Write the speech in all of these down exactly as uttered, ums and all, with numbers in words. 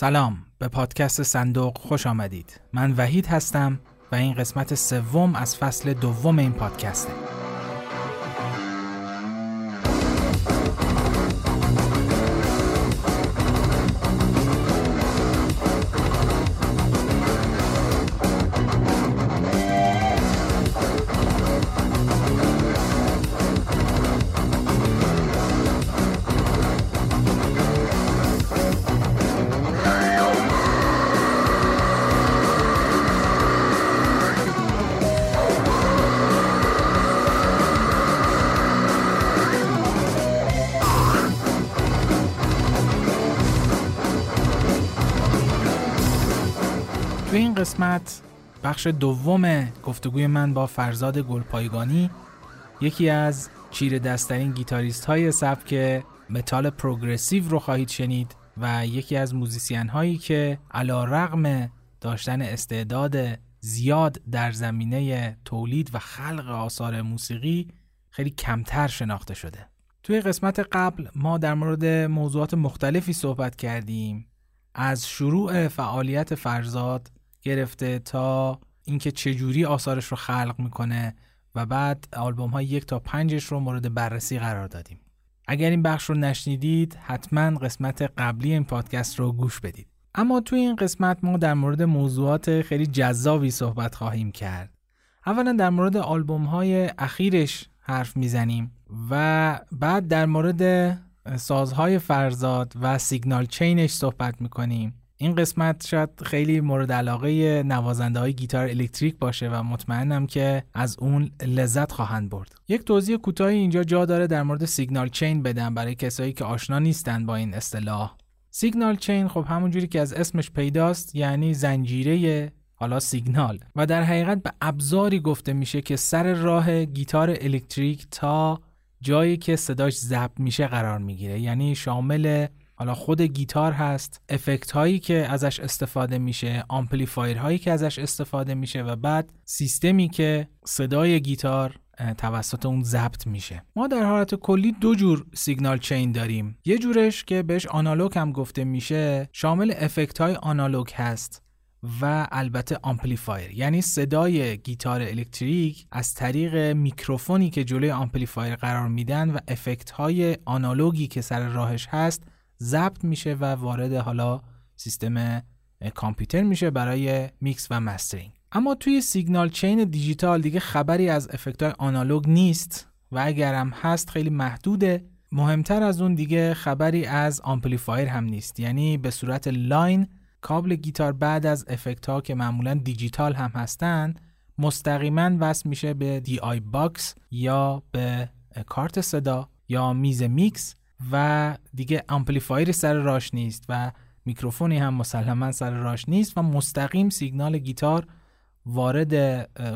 سلام، به پادکست صندوق خوش آمدید. من وحید هستم و این قسمت سوم از فصل دوم این پادکسته. قسمت بخش دوم گفتگوی من با فرزاد گلپایگانی، یکی از چیره دست‌ترین گیتاریست های سبک متال پروگرسیو رو خواهید شنید و یکی از موزیسین هایی که علی‌رغم داشتن استعداد زیاد در زمینه تولید و خلق آثار موسیقی خیلی کمتر شناخته شده. توی قسمت قبل ما در مورد موضوعات مختلفی صحبت کردیم، از شروع فعالیت فرزاد گرفته تا اینکه چجوری آثارش رو خلق میکنه و بعد آلبوم های یک تا پنجش رو مورد بررسی قرار دادیم. اگر این بخش رو نشنیدید حتما قسمت قبلی این پادکست رو گوش بدید. اما توی این قسمت ما در مورد موضوعات خیلی جذابی صحبت خواهیم کرد. اولا در مورد آلبوم های اخیرش حرف میزنیم و بعد در مورد سازهای فرزاد و سیگنال چینش صحبت میکنیم. این قسمت شاید خیلی مورد علاقه نوازنده های گیتار الکتریک باشه و مطمئنم که از اون لذت خواهند برد. یک توضیح کوتاهی اینجا جا داره در مورد سیگنال چین بدم برای کسایی که آشنا نیستن با این اصطلاح. سیگنال چین خب همونجوری که از اسمش پیداست یعنی زنجیره، حالا سیگنال، و در حقیقت به ابزاری گفته میشه که سر راه گیتار الکتریک تا جایی که صداش ضبط میشه قرار میگیره، یعنی شامل حالا خود گیتار هست، افکت هایی که ازش استفاده میشه، آمپلیفایر هایی که ازش استفاده میشه و بعد سیستمی که صدای گیتار توسط اون ضبط میشه. ما در حالت کلی دو جور سیگنال چین داریم. یه جورش که بهش آنالوگ هم گفته میشه، شامل افکت های آنالوگ هست و البته آمپلیفایر، یعنی صدای گیتار الکتریک از طریق میکروفونی که جلوی آمپلیفایر قرار میدن و افکت های آنالوگی که سر راهش هست ضبط میشه و وارد حالا سیستم کامپیوتر میشه برای میکس و مسترینگ. اما توی سیگنال چین دیجیتال دیگه خبری از افکت‌های آنالوگ نیست و اگرم هست خیلی محدوده. مهمتر از اون دیگه خبری از آمپلیفایر هم نیست، یعنی به صورت لاین کابل گیتار بعد از افکت‌ها که معمولا دیجیتال هم هستن مستقیما وصل میشه به دی آی باکس یا به کارت صدا یا میز میکس و دیگه آمپلیفایر سر راش نیست و میکروفونی هم مسلماً سر راش نیست و مستقیم سیگنال گیتار وارد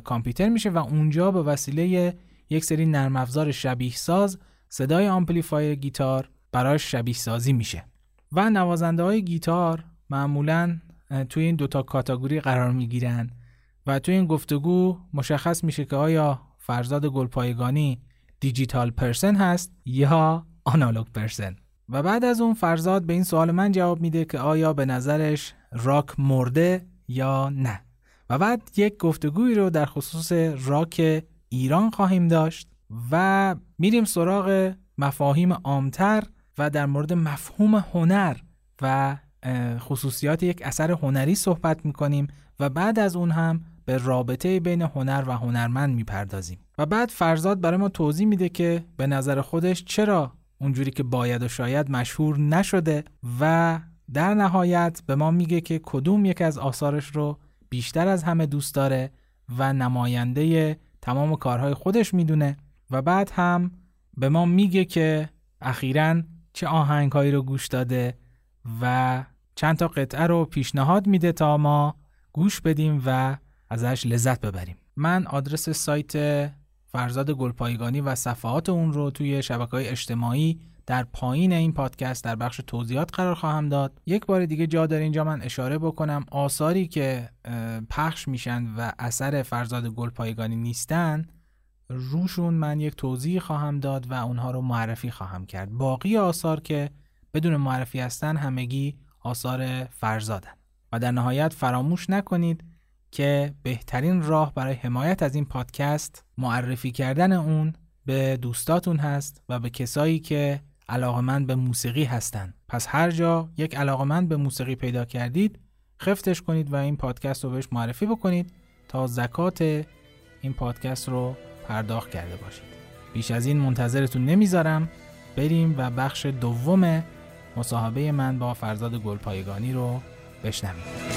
کامپیوتر میشه و اونجا به وسیله یک سری نرم افزار شبیه ساز صدای آمپلیفایر گیتار براش شبیه سازی میشه. و نوازنده های گیتار معمولاً توی این دوتا کاتگوری قرار میگیرن و توی این گفتگو مشخص میشه که آیا فرزاد گلپایگانی دیجیتال پرسن هست یا آنالوگ پرسن. و بعد از اون فرزاد به این سوال من جواب میده که آیا به نظرش راک مرده یا نه. و بعد یک گفتگوی رو در خصوص راک ایران خواهیم داشت و میریم سراغ مفاهیم عامتر و در مورد مفهوم هنر و خصوصیات یک اثر هنری صحبت میکنیم و بعد از اون هم به رابطه بین هنر و هنرمند میپردازیم. و بعد فرزاد برای ما توضیح میده که به نظر خودش چرا اونجوری که باید و شاید مشهور نشده و در نهایت به ما میگه که کدوم یک از آثارش رو بیشتر از همه دوست داره و نماینده تمام کارهای خودش میدونه. و بعد هم به ما میگه که اخیراً چه آهنگهایی رو گوش داده و چند تا قطعه رو پیشنهاد میده تا ما گوش بدیم و ازش لذت ببریم. من آدرس سایت فرزاد گلپایگانی و صفحات اون رو توی شبکه‌های اجتماعی در پایین این پادکست در بخش توضیحات قرار خواهم داد. یک بار دیگه جا داره اینجا من اشاره بکنم آثاری که پخش میشن و اثر فرزاد گلپایگانی نیستن روشون من یک توضیح خواهم داد و اونها رو معرفی خواهم کرد. باقی آثار که بدون معرفی هستن همگی آثار فرزادن. و در نهایت فراموش نکنید که بهترین راه برای حمایت از این پادکست معرفی کردن اون به دوستاتون هست و به کسایی که علاقه‌مند به موسیقی هستن. پس هر جا یک علاقه‌مند به موسیقی پیدا کردید خفتش کنید و این پادکست رو بهش معرفی بکنید تا زکات این پادکست رو پرداخت کرده باشید. بیش از این منتظرتون نمیذارم. بریم و بخش دوم مصاحبه من با فرزاد گلپایگانی رو بشنوید.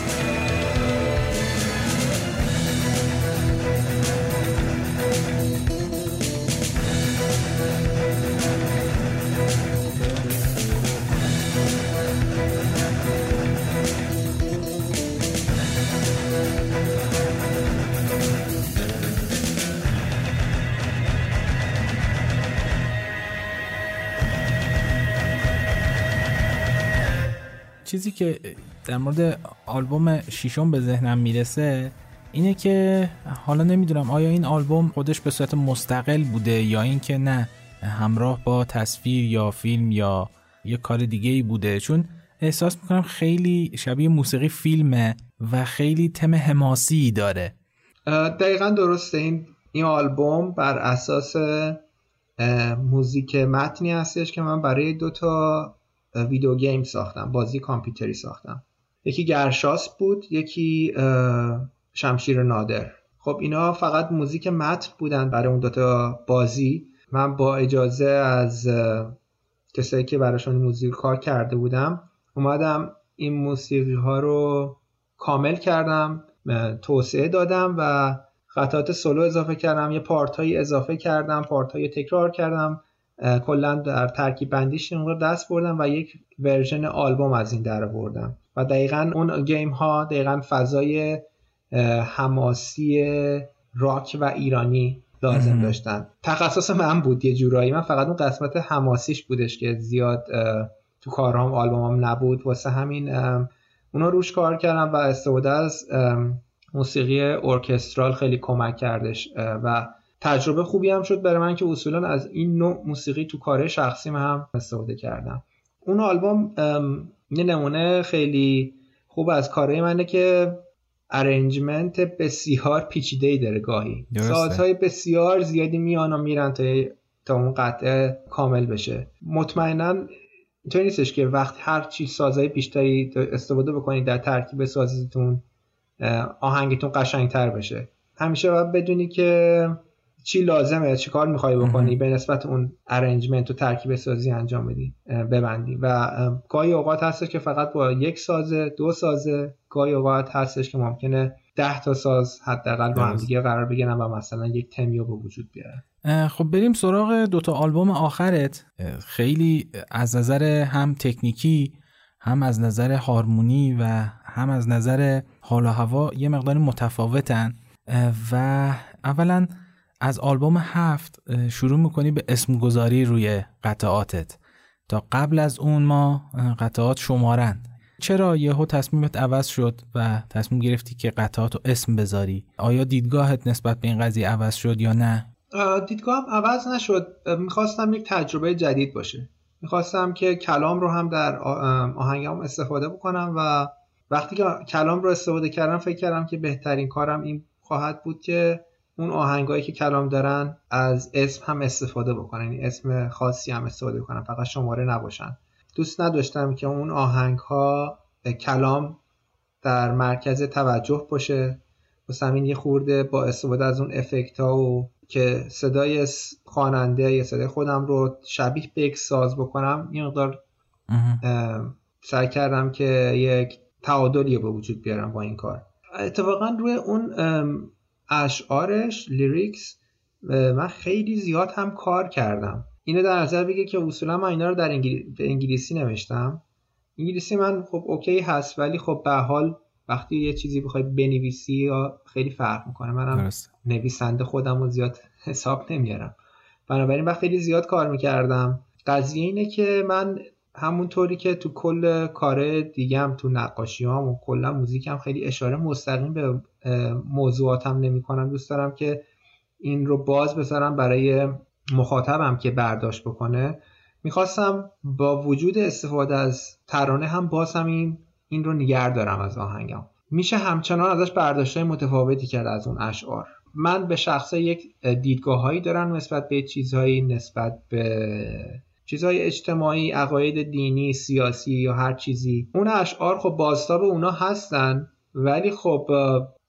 چیزی که در مورد آلبوم ششم به ذهنم میرسه اینه که حالا نمیدونم آیا این آلبوم خودش به صورت مستقل بوده یا این که نه همراه با تصویر یا فیلم یا یه کار دیگه‌ای بوده، چون احساس میکنم خیلی شبیه موسیقی فیلمه و خیلی تم حماسی داره. دقیقاً درسته. این این آلبوم بر اساس موزیک متنی هستش که من برای دو تا ویدیو گیم ساختم، بازی کامپیوتری ساختم. یکی گرشاس بود، یکی شمشیر نادر. خب اینا فقط موزیک متن بودن برای اون دوتا بازی. من با اجازه از کسایی که براشون موزیک کار کرده بودم اومدم این موسیقی ها رو کامل کردم، توسعه دادم و قطعات سولو اضافه کردم، یه پارت هایی اضافه کردم، پارت هایی تکرار کردم، کلا در ترکیب بندیش این رو دست بردم و یک ورژن آلبوم از این در آوردم و دقیقاً اون گیم ها دقیقاً فضای حماسی راک و ایرانی لازم داشتن. تخصص من بود یه جورایی، من فقط اون قسمت حماسیش بودش که زیاد تو کارام آلبومم نبود، واسه همین اونا روش کار کردم و استفاده از موسیقی ارکسترال خیلی کمک کردش و تجربه خوبی هم شد برای من که اصولا از این نوع موسیقی تو کار شخصیم هم استفاده کردم. اون آلبوم یه نمونه خیلی خوب از کارهای منه که ارنجمنت بسیار پیچیده‌ای داره، گاهی سازهای بسیار زیادی میان و میرن تا تا اون قطعه کامل بشه. مطمئناً اینطوری نیستش که وقت هر چی سازهای بیشتری استفاده بکنید در ترکیب سازیتون آهنگتون قشنگتر بشه. همیشه باید بدونی که چی لازمه، چی کار میخوایی بکنی به نسبت اون ارنجمنت و ترکیب سازی انجام بدی ببندی و گاهی اوقات هستش که فقط با یک سازه، دو سازه، گاهی اوقات هستش که ممکنه ده تا ساز حداقل با هم دیگه قرار بگیرن و مثلا یک تمیو به وجود بیارن. خب بریم سراغ دوتا آلبوم آخرت. خیلی از نظر هم تکنیکی، هم از نظر هارمونی و هم از نظر حال و هوا یه مقدار متفاوتن و اولا از آلبوم هفت شروع میکنی به اسمگذاری روی قطعاتت. تا قبل از اون ما قطعات شمارن. چرا یهو تصمیمت عوض شد و تصمیم گرفتی که قطعاتو اسم بذاری؟ آیا دیدگاهت نسبت به این قضیه عوض شد یا نه؟ دیدگاهم عوض نشد. میخواستم یک تجربه جدید باشه. میخواستم که کلام رو هم در آهنگام استفاده بکنم و وقتی که کلام رو استفاده کردم فکر کردم که بهترین کارم این خواهد بود که اون آهنگایی که کلام دارن از اسم هم استفاده بکنن، یعنی اسم خاصی هم استفاده کنن، فقط شماره نباشن. دوست نداشتم که اون آهنگ‌ها کلام در مرکز توجه باشه، پس همین یه خورده با استفاده از اون افکت‌ها و که صدای خواننده یا صدای خودم رو شبیه به یک ساز بکنم، یه مقدار سعی کردم که یک تعادلی به وجود بیارم با این کار. اتفاقا روی اون اشعارش، لیریکس، من خیلی زیاد هم کار کردم. اینو در نظر بگیر که اصولا من اینا رو در انگلی... انگلیسی نوشتم. انگلیسی من خب اوکی هست، ولی خب به حال وقتی یه چیزی بخوای بنویسی یا خیلی فرق میکنه. منم نویسنده خودم رو زیاد حساب نمیارم، بنابراین من خیلی زیاد کار میکردم. قضیه اینه که من همونطوری که تو کل کار دیگم، تو نقاشیام و کلا موزیکم خیلی اشاره مستقیم به موضوعاتم نمی کنم. دوست دارم که این رو باز بذارم برای مخاطبم که برداشت بکنه میخواستم با وجود استفاده از ترانه هم باز هم این, این رو نگه دارم از آهنگم. میشه همچنان ازش برداشت‌های متفاوتی کرد از اون اشعار. من به شخصه یک دیدگاه‌هایی دارم نسبت به چیزهایی، نسبت به چیزهای اجتماعی، عقاید دینی، سیاسی یا هر چیزی. اون اشعار خب بازتاب اونا هستن، ولی خب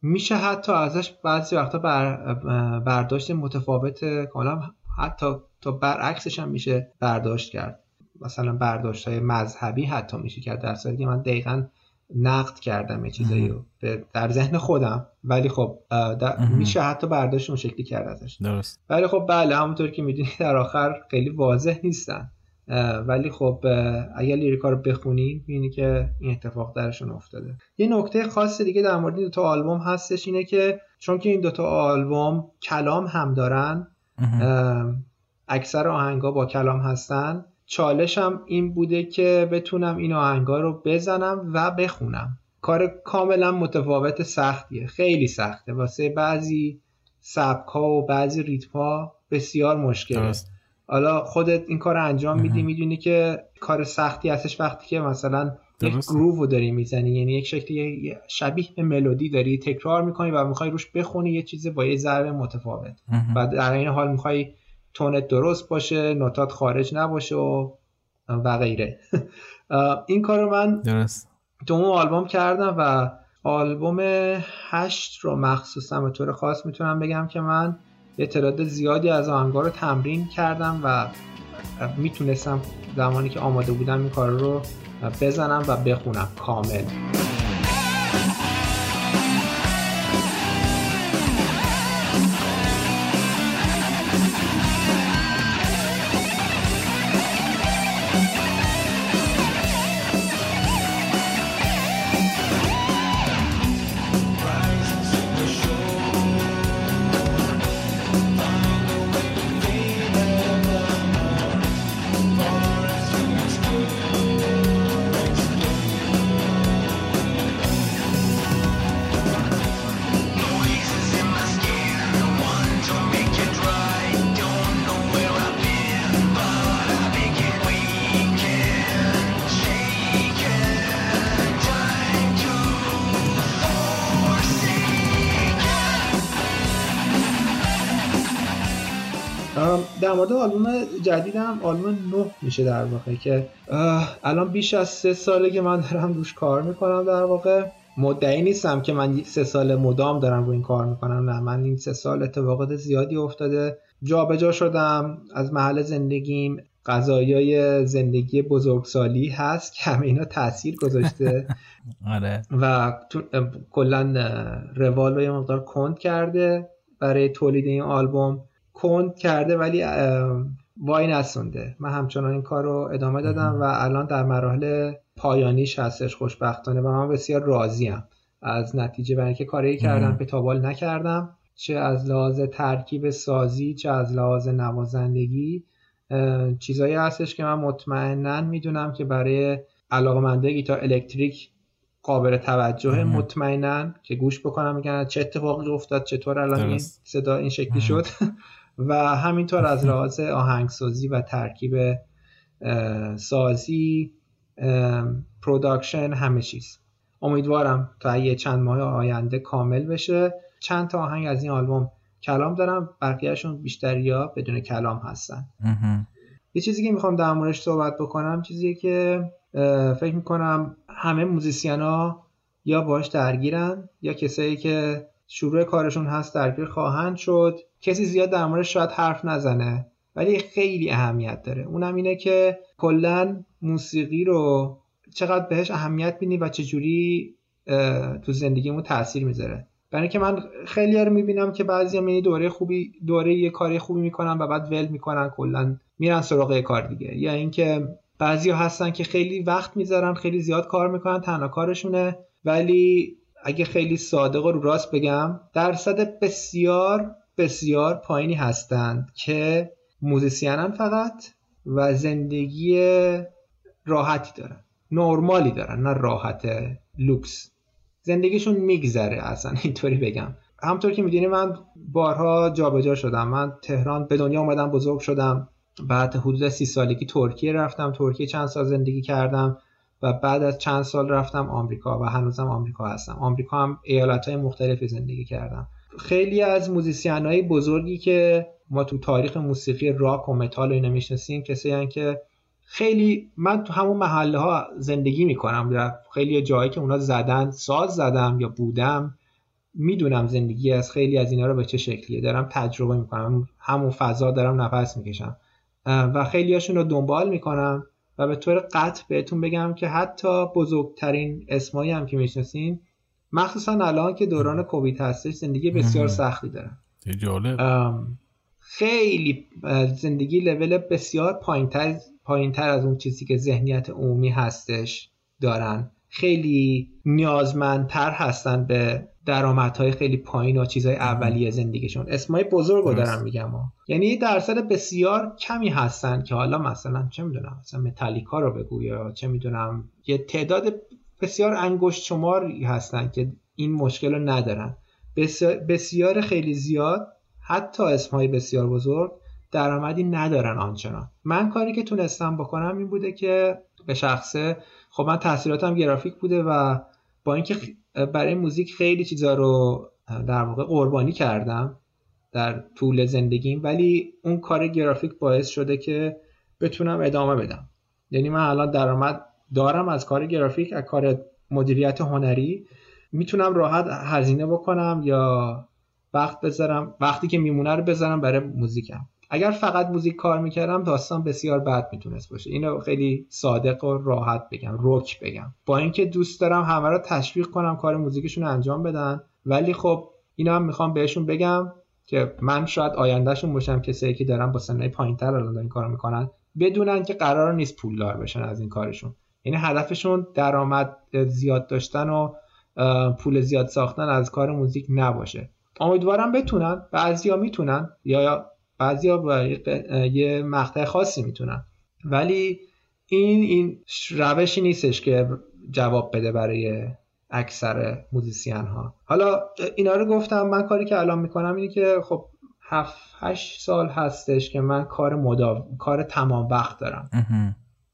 میشه حتی ازش بعضی وقتا بر برداشت متفاوت، کاملا حتی تا برعکسش هم میشه برداشت کرد. مثلا برداشت‌های مذهبی حتی میشه کرد، در صورتی که من دقیقاً نقد کردم یه چیزایی رو در ذهن خودم، ولی خب میشه حتی برداشت اون شکلی کرد ازش. درست. ولی خب بله، همونطور که میدونی در آخر خیلی واضح نیستن، ولی خب اگر لیریکا رو بخونی میبینی که این اتفاق درشون افتاده. یه نکته خاص دیگه در مورد این دوتا آلبوم هستش اینه که چون که این دوتا آلبوم کلام هم دارن، اکثر آهنگا با کلام هستن، چالشم این بوده که بتونم این آهنگا رو بزنم و بخونم. کار کاملا متفاوت سختیه، خیلی سخته، واسه بعضی سبک‌ها و بعضی ریتم‌ها بسیار مشکله. حالا خودت این کار انجام میدی، میدونی که کار سختی هستش وقتی که مثلا یک گروو رو داری میزنی، یعنی یک شکلی شبیه به ملودی داری تکرار میکنی و میخوای روش بخونی یه چیز با یه ضرب متفاوت و در این حال میخوای تونت درست باشه، نوتات خارج نباشه و و غیره. این کارو من دوم آلبوم کردم و آلبوم هشت رو مخصوصا به طور خاص میتونم بگم که من یه تعداد زیادی از آهنگا رو تمرین کردم و میتونستم زمانی که آماده بودم این کار رو بزنم و بخونم کامل. در مورد آلبوم جدیدم، آلبوم نه میشه در واقع که الان بیش از سه ساله که من دارم روش کار میکنم. در واقع مدعی نیستم که من سه سال مدام دارم روی این کار میکنم، نه، من این سه سال اتفاقات زیادی افتاده، جا به جا شدم از محل زندگیم، قضایای زندگی بزرگسالی هست که همه اینا تأثیر گذاشته آره. و کلا روال رو یه مقدار کند کرده برای تولید این آلبوم، کند کرده، ولی وای نسونده. من همچنان این کار رو ادامه دادم و الان در مراحل پایانیش هستش خوشبختانه و من بسیار راضیم از نتیجه، برای اینکه کاری کردم که تابال نکردم، چه از لحاظ ترکیب سازی چه از لحاظ نوازندگی. چیزایی هستش که من مطمئناً میدونم که برای علاقه‌مندای گیتار الکتریک قابل توجهه، مطمئناً که گوش بکنم میگن چه اتفاقی افتاد، چطور الان این صدا این شکلی شد و همینطور از لحاظ آهنگسازی و ترکیب سازی، پروداکشن، همه چیز. امیدوارم تا یه چند ماه آینده کامل بشه. چند تا آهنگ از این آلبوم کلام دارم، بقیه‌شون بیشتر یا بدون کلام هستن. یه چیزی که میخوام در موردش صحبت بکنم، چیزیه که فکر میکنم همه موزیسینا یا باش درگیرن یا کسایی که شروع کارشون هست درگیر خواهند شد. کسی زیاد در موردش شاید حرف نزنه ولی خیلی اهمیت داره. اونم اینه که کلا موسیقی رو چقدر بهش اهمیت بینی و چجوری تو زندگیمون تاثیر میذاره. برای که من خیلی‌ها رو میبینم که بعضی‌ها یه دوره خوبی دوره یه کاری خوبی میکنن و بعد ول میکنن، کلا میرن سراغ یه کار دیگه، یا اینکه بعضی‌ها هستن که خیلی وقت میذارن، خیلی زیاد کار میکنن، تنها کارشونه. ولی اگه خیلی صادق و رو راست بگم، درصد بسیار بسیار پایینی هستند که موزیسینن فقط و زندگی راحتی دارن، نرمالی دارن، نه راحت لوکس، زندگیشون میگذره. اصلا اینطوری بگم، همونطور که میدونی من بارها جابجا شدم، من تهران به دنیا اومدم، بزرگ شدم، بعد حدود سی سالگی ترکیه رفتم، ترکیه چند سال زندگی کردم و بعد از چند سال رفتم آمریکا و هنوزم آمریکا هستم. آمریکا هم ایالت‌های مختلفی زندگی کردم. خیلی از موزیسین‌های بزرگی که ما تو تاریخ موسیقی راک و متال و اینا میشناسیم کسایی که خیلی من تو همون محله ها زندگی میکنم و خیلی جایی که اونا زدن ساز زدم یا بودم، میدونم زندگی از خیلی از اینا رو به چه شکلیه، دارم تجربه میکنم، همون فضا دارم نفس میکشم و خیلی هاشون رو دنبال میکنم و به طور قطع بهتون بگم که حتی بزرگترین اسمایی هم که میشناسین مخصوصا الان که دوران کووید هستش زندگی بسیار سختی دارم. خیلی زندگی لول بسیار پایین‌تر پایین‌تر از اون چیزی که ذهنیت عمومی هستش دارن، خیلی نیازمندتر هستن به درآمدهای خیلی پایین و چیزهای اولیه زندگیشون. اسمای بزرگو دارم میگم ها، یعنی درصد بسیار کمی هستن که حالا مثلا چه میدونم مثلا متالیکا رو بگو یا چه میدونم، یه تعداد بسیار انگشت شماری هستن که این مشکل رو ندارن. بسیار, بسیار خیلی زیاد حتی اسمای بسیار بزرگ درآمدی ندارن آنچنان. من کاری که تونستم بکنم این بوده که به شخصه خب من تحصیلاتم گرافیک بوده و با اینکه برای موزیک خیلی چیزا رو در واقع قربانی کردم در طول زندگیم، ولی اون کار گرافیک باعث شده که بتونم ادامه بدم. یعنی من الان درآمد دارم از کار گرافیک، از کار مدیریت هنری، میتونم راحت هزینه بکنم یا وقت بذارم، وقتی که میمونه رو بذارم برای موزیکم. اگر فقط موزیک کار میکردم داستان بسیار بد میتونست باشه، اینو خیلی صادق و راحت بگم، رک بگم، با اینکه دوست دارم همه رو تشویق کنم کار موزیکشون رو انجام بدن، ولی خب اینا هم میخوام بهشون بگم که من شاید آیندهشون باشم، کسایی که دارن با سنای پایینتر الان این کارو میکنن بدونن که قرار نیست پولدار بشن از این کارشون. یعنی هدفشون درآمد زیاد داشتن و پول زیاد ساختن از کار موزیک نباشه. امیدوارم بتونن، بعضیا میتونن یا بعضیا با یه مقطع خاصی میتونن، ولی این این روشی نیستش که جواب بده برای اکثر موزیسین ها. حالا اینا رو گفتم، من کاری که الان میکنم اینه که خب هفت هشت سال هستش که من کار مداوم، کار تمام وقت دارم.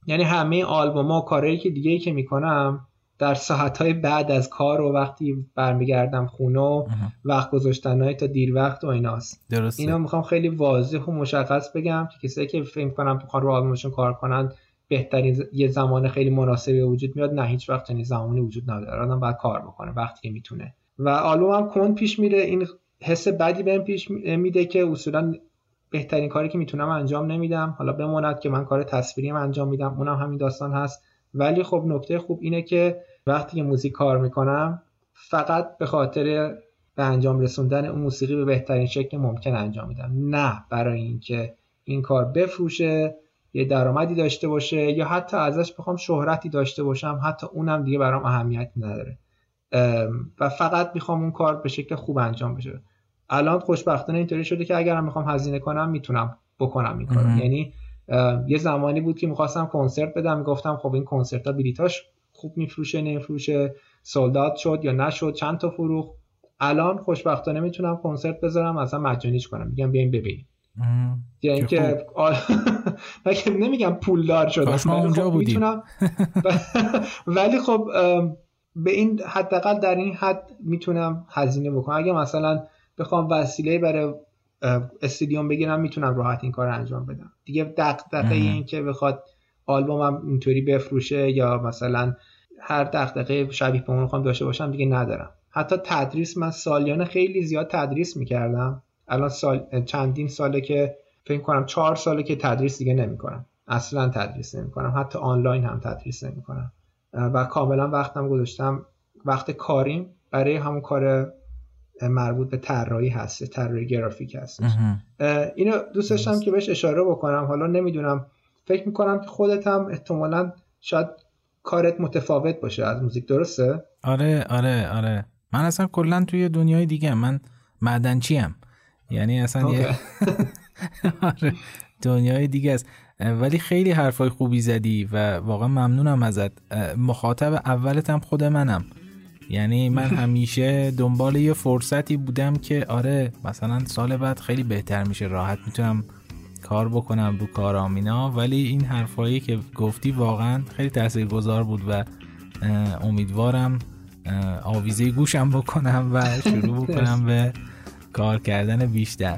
یعنی همه آلبوم‌ها و کارهایی که دیگه‌ای که میکنم در ساعت‌های بعد از کار و وقتی برمیگردم خونه و وقت گذاشتن‌های تا دیر وقت و ایناست. درسته. اینا میخوام خیلی واضح و مشخص بگم که کسایی که فکر کنن بخوان رو آلبومشون کار کنن بهترین یه زمان خیلی مناسبی وجود میاد، نه هیچ وقت چنین زمانی وجود نداره، آدم باید کار بکنه وقتی که میتونه و آلبومم کند پیش میره. این حس بدی بهم پیش میده که اصولا بهترین کاری که میتونم انجام نمیدم. حالا بماند که من کار تصویریم انجام میدم، اونم همین داستان هست. ولی خب نکته خوب اینه که وقتی که موزیک کار میکنم فقط به خاطر به انجام رسوندن اون موسیقی به بهترین شکل ممکن انجام میدم، نه برای اینکه این کار بفروشه، یه درآمدی داشته باشه یا حتی ازش بخوام شهرتی داشته باشم، حتی اونم دیگه برام اهمیت نداره و فقط میخوام اون کار به شکل خوب انجام بشه. الان خوشبختانه اینطوری شده که اگرم میخوام هزینه کنم میتونم بکنم این کارو. یعنی یه زمانی بود که میخواستم کنسرت بدم، میگفتم خب این کنسرت ها بلیتاش خوب میفروشه نمیفروشه، سولدات شد یا نشد، چند تا فروخت. الان خوشبختانه میتونم کنسرت بذارم اصلا مجانیش کنم، میگم بیاین ببینید. یعنی که نمیگم پولدار شد اصلا، اونجا میتونم، ولی خب به این حداقل در این حد میتونم هزینه بکنم. اگه مثلا بخوام وسیله برای استادیوم بگیرم میتونم راحت این کار رو انجام بدم. دیگه دغدغه این که بخواد آلبومم اینطوری بفروشه یا مثلا هر دغدغه شبیه به اون بخوام داشته باشم دیگه ندارم. حتی تدریس، من سالیانه خیلی زیاد تدریس میکردم، الان سال چندین ساله که فکر کنم چهار ساله که تدریس دیگه نمیکنم، اصلا تدریس نمیکنم، حتی آنلاین هم تدریس نمیکنم و کاملا وقتم گذاشتم، وقت کاریم برای همون کار مربوط به طراحی هست، طراحی گرافیک هست. اینو دوست داشتم که بهش اشاره بکنم. حالا نمیدونم، فکر میکنم که خودت هم احتمالاً شاید کارت متفاوت باشه از موزیک، درسته؟ آره آره آره من اصلا کلا توی دنیای دیگه هم. من معدنچی ام، یعنی اصلا یه آره دنیای دیگه است. ولی خیلی حرفای خوبی زدی و واقعا ممنونم ازت. مخاطب اولت هم خود منم، یعنی من همیشه دنبال یه فرصتی بودم که آره مثلا سال بعد خیلی بهتر میشه، راحت میتونم کار بکنم رو کار آمینا، ولی این حرفایی که گفتی واقعا خیلی تاثیرگذار بود و امیدوارم آویزه گوشم بکنم و شروع بکنم به کار کردن بیشتر.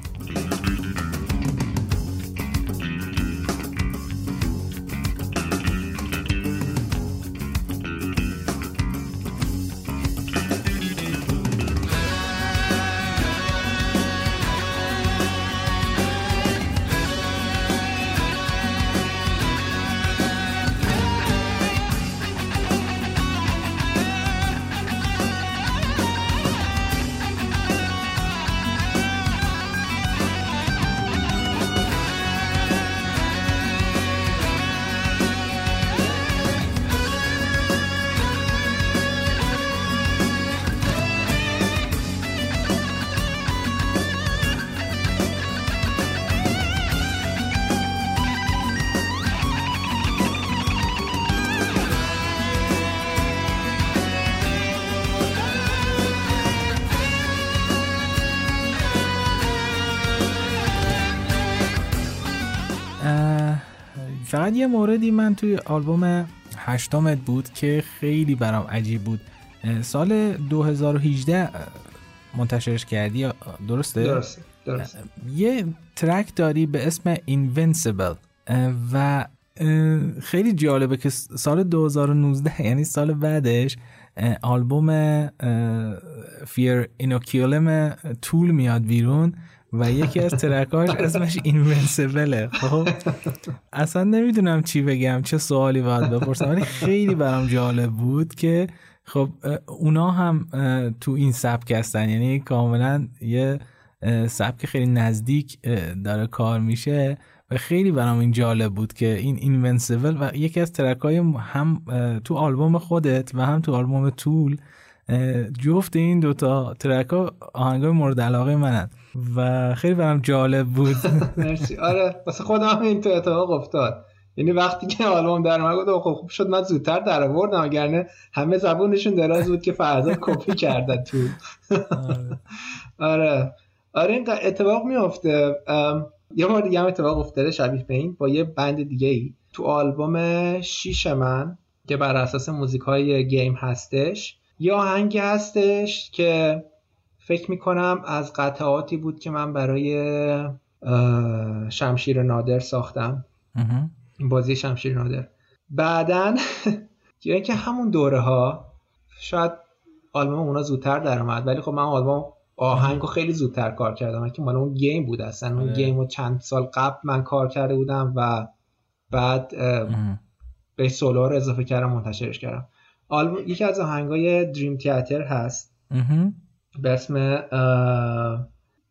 فقط یه موردی من توی آلبوم هشتمت بود که خیلی برام عجیب بود. سال دو هزار و هجده منتشرش کردی، درسته؟ درسته, درسته. یه ترک داری به اسم Invincible و خیلی جالبه که سال دو هزار و نوزده، یعنی سال بعدش، آلبوم Fear Inoculum طول میاد بیرون و یکی از ترکاش اسمش اینوینسیبله. خب اصلا نمیدونم چی بگم، چه سوالی باید بپرسم، ولی خیلی برام جالب بود که خب اونا هم تو این سبک هستن، یعنی کاملا یه سبک خیلی نزدیک داره کار میشه و خیلی برام این جالب بود که این اینوینسیبل و یکی از ترکای هم تو آلبوم خودت و هم تو آلبوم طول، جفت این دوتا ترک ها آهنگای مورد علاقه منن و خیلی برام جالب بود. مرسی. آره واسه خودم هم این تو اتفاق افتاد، یعنی وقتی که آلبوم در اومد گفتم خب خوب شد من زودتر در آوردم، اگرنه همه زبونشون دراز بود که فرزاد کپی کرده تو. آره. آره آره این اتفاق میفته. یه بار دیگه هم اتفاق افتاده شبیه به این با یه بند دیگه ای تو آلبوم شیش من که بر اساس موزیک‌های گیم هستش، یه آهنگی هستش که فکر میکنم از قطعاتی بود که من برای شمشیر نادر ساختم، این بازی شمشیر نادر. بعدن یعنی که همون دوره ها شاید آلبوم اونا زودتر در اومد، ولی خب من آلبوم آهنگو خیلی زودتر کار کردم که مال اون گیم بود. اصلا اون گیم رو چند سال قبل من کار کرده بودم و بعد به سولو رو اضافه کردم، منتشرش کردم. آلبوم یکی از آهنگای دریم تئاتر هست به اسم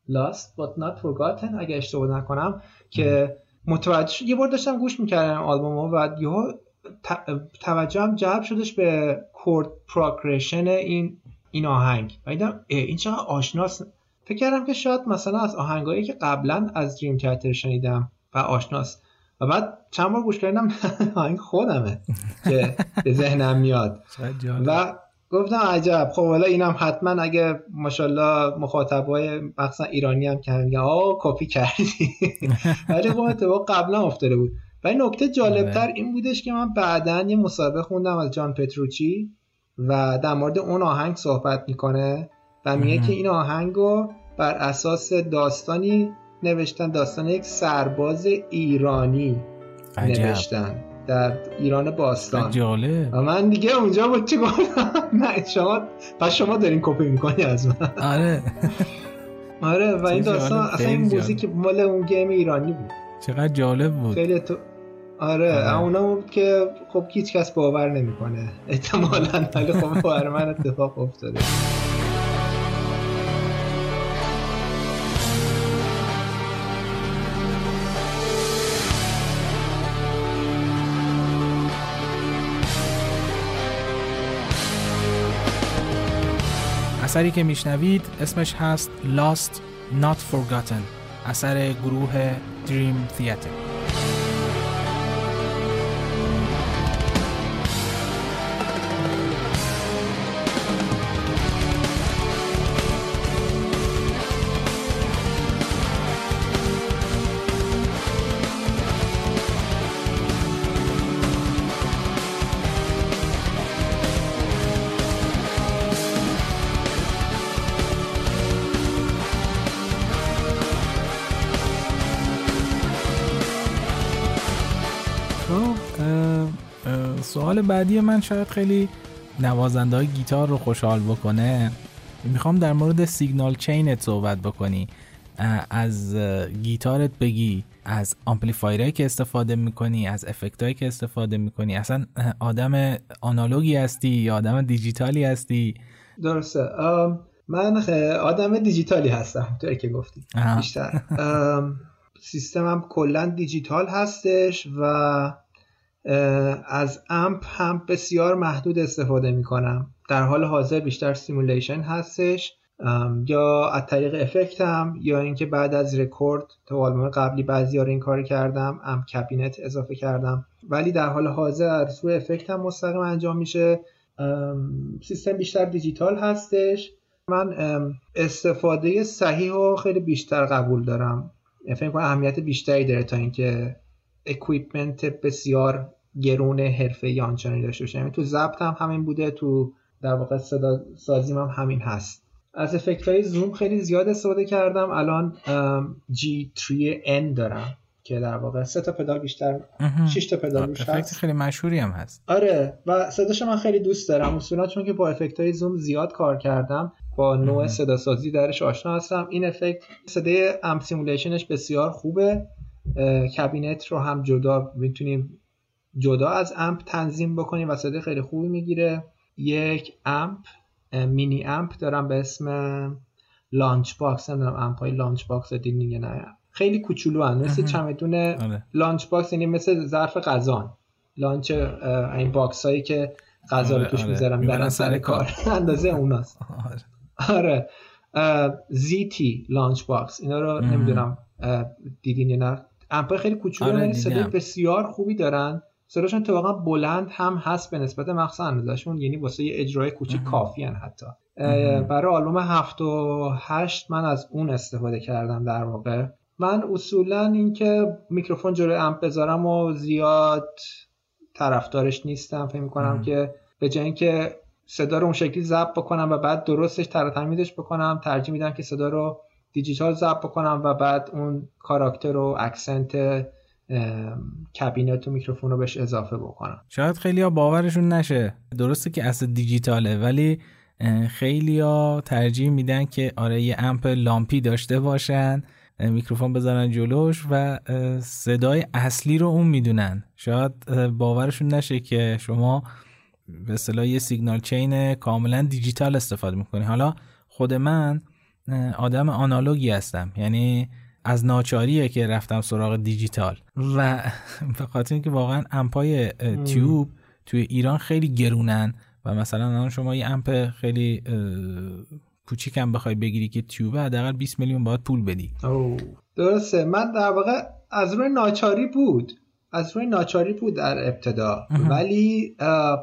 Lost but not forgotten اگه اشتباه نکنم، که متوجه یه بار داشتم گوش میکردم آلبومو و یهو توجهم جلب شدش به کورد پروگرشن این این آهنگ و دیدم این چقدر آشناس. فکر کردم که شاید مثلا از آهنگایی که قبلا از دریم تئاتر شنیدم و آشناس، و بعد چند بار گوش کردم آهنگ خودمه که به ذهنم میاد و گفتم عجب، خب حالا اینم حتما اگه ماشاءالله مخاطبای مثلا ایرانی هم که میگن آه کپی کردی، ولی خب اتفاق قبلا افتاده بود. و این نکته جالبتر این بودش که من بعدن یه مصاحبه خوندم از جان پتروچی و در مورد اون آهنگ صحبت میکنه و میگه که این آهنگو بر اساس داستانی نوشتن، داستان یک سرباز ایرانی عجب. نوشتن در ایران باستان. جالب. و من دیگه اونجا بود چی گفتم نه شما پس شما دارین کپی میکنی از من. آره آره و این داستان اصلا این موزیک مال اون گیم ایرانی بود. چقدر جالب بود. خیلی تو آره اونم بود که خب هیچ کس باور نمیکنه احتمالاً، ولی خب باور من اتفاق افتاده. اثری که میشنوید اسمش هست Lost Not Forgotten، اثر گروه Dream Theater. سوال بعدی من شاید خیلی نوازنده های گیتار رو خوشحال بکنه. میخوام در مورد سیگنال چینت صحبت بکنی، از گیتارت بگی، از آمپلیفایرهایی که استفاده میکنی، از افکتایی که استفاده میکنی، اصلا آدم آنالوگی هستی یا آدم دیجیتالی هستی؟ درسته، من آدم دیجیتالی هستم توی که گفتی آه. بیشتر سیستمم کلا دیجیتال هستش و از امپ هم بسیار محدود استفاده میکنم. در حال حاضر بیشتر سیمولیشن هستش، یا از طریق افکت هم، یا اینکه بعد از رکورد تو آلبوم قبلی بعضی ها این کار کردم، امپ کابینت اضافه کردم، ولی در حال حاضر روی افکت هم مستقیم انجام میشه. سیستم بیشتر دیجیتال هستش. من استفاده صحیح و خیلی بیشتر قبول دارم، فکر کنم اهمیت بیشتری داره تا اینکه اکویپمنت بسیار گرون حرفه‌ای آنچنانی داشته باشه. یعنی تو ضبط هم همین بوده، تو در واقع صدا سازیم هم همین هست. از افکت‌های زوم خیلی زیاد استفاده کردم. الان جی تری ان دارم که در واقع سه تا پدال بیشتر، شش تا پدال روش هست. افکت خیلی مشهوری هم هست. آره، و صداش من خیلی دوست دارم اصولا، چون که با افکت‌های زوم زیاد کار کردم، با نوع صدا سازی درش آشنا هستم. این افکت صدای امپ سیمولیشنش بسیار خوبه. کابینت رو هم جدا میتونیم جدا از امپ تنظیم بکنیم و صدای خیلی خوبی میگیره. یک امپ مینی امپ دارم به اسم لانچ باکس، نمیدونم امپای لانچ باکس رو دیدین یا نه، خیلی کوچولو ان، مثل چمدون لانچ باکس، یعنی مثل ظرف غذان لانچ، این باکس هایی که غذا رو توش میذارم برن سر کار اندازه اوناست. آره زیتی لانچ باکس، اینا رو نمیدونم دیدین یا نه، امپای خیلی کوچولو، ولی صدای بسیار خوبی دارن. صداشون اتفاقا بلند هم هست به نسبت مقصد اندازشون، یعنی واسه یه اجرای کوچیک کافی هن حتی. برای آلبوم هفت و هشت من از اون استفاده کردم. در واقع من اصولا اینکه میکروفون جلوی امپ بذارم و زیاد طرفدارش نیستم. فکر می‌کنم که به جای اینکه صدا رو اون شکلی ضبط بکنم و بعد درستش ترتمیزش بکنم، ترجیح میدم که صدا رو دیجیتال ضبط بکنم و بعد اون کاراکتر و اکسنت کابینت و میکروفون رو بهش اضافه بکنم. شاید خیلی ها باورشون نشه، درسته که اصلا دیجیتاله، ولی خیلی ها ترجیح میدن که آره یه امپ لامپی داشته باشن، میکروفون بذارن جلوش و صدای اصلی رو اون میدونن. شاید باورشون نشه که شما به اصطلاح یه سیگنال چین کاملا دیجیتال استفاده میکنی. حالا خود من آدم آنالوگی هستم، یعنی از ناچاریه که رفتم سراغ دیجیتال و به خاطر اینکه واقعا امپای تیوب توی ایران خیلی گرونن و مثلا الان شما یه امپ خیلی کوچیک هم بخوای بگیری که تیوبه، حداقل بیست میلیون باید پول بدی. اوه. درسته، من در واقع از روی ناچاری بود از روی ناچاری بود در ابتدا، ولی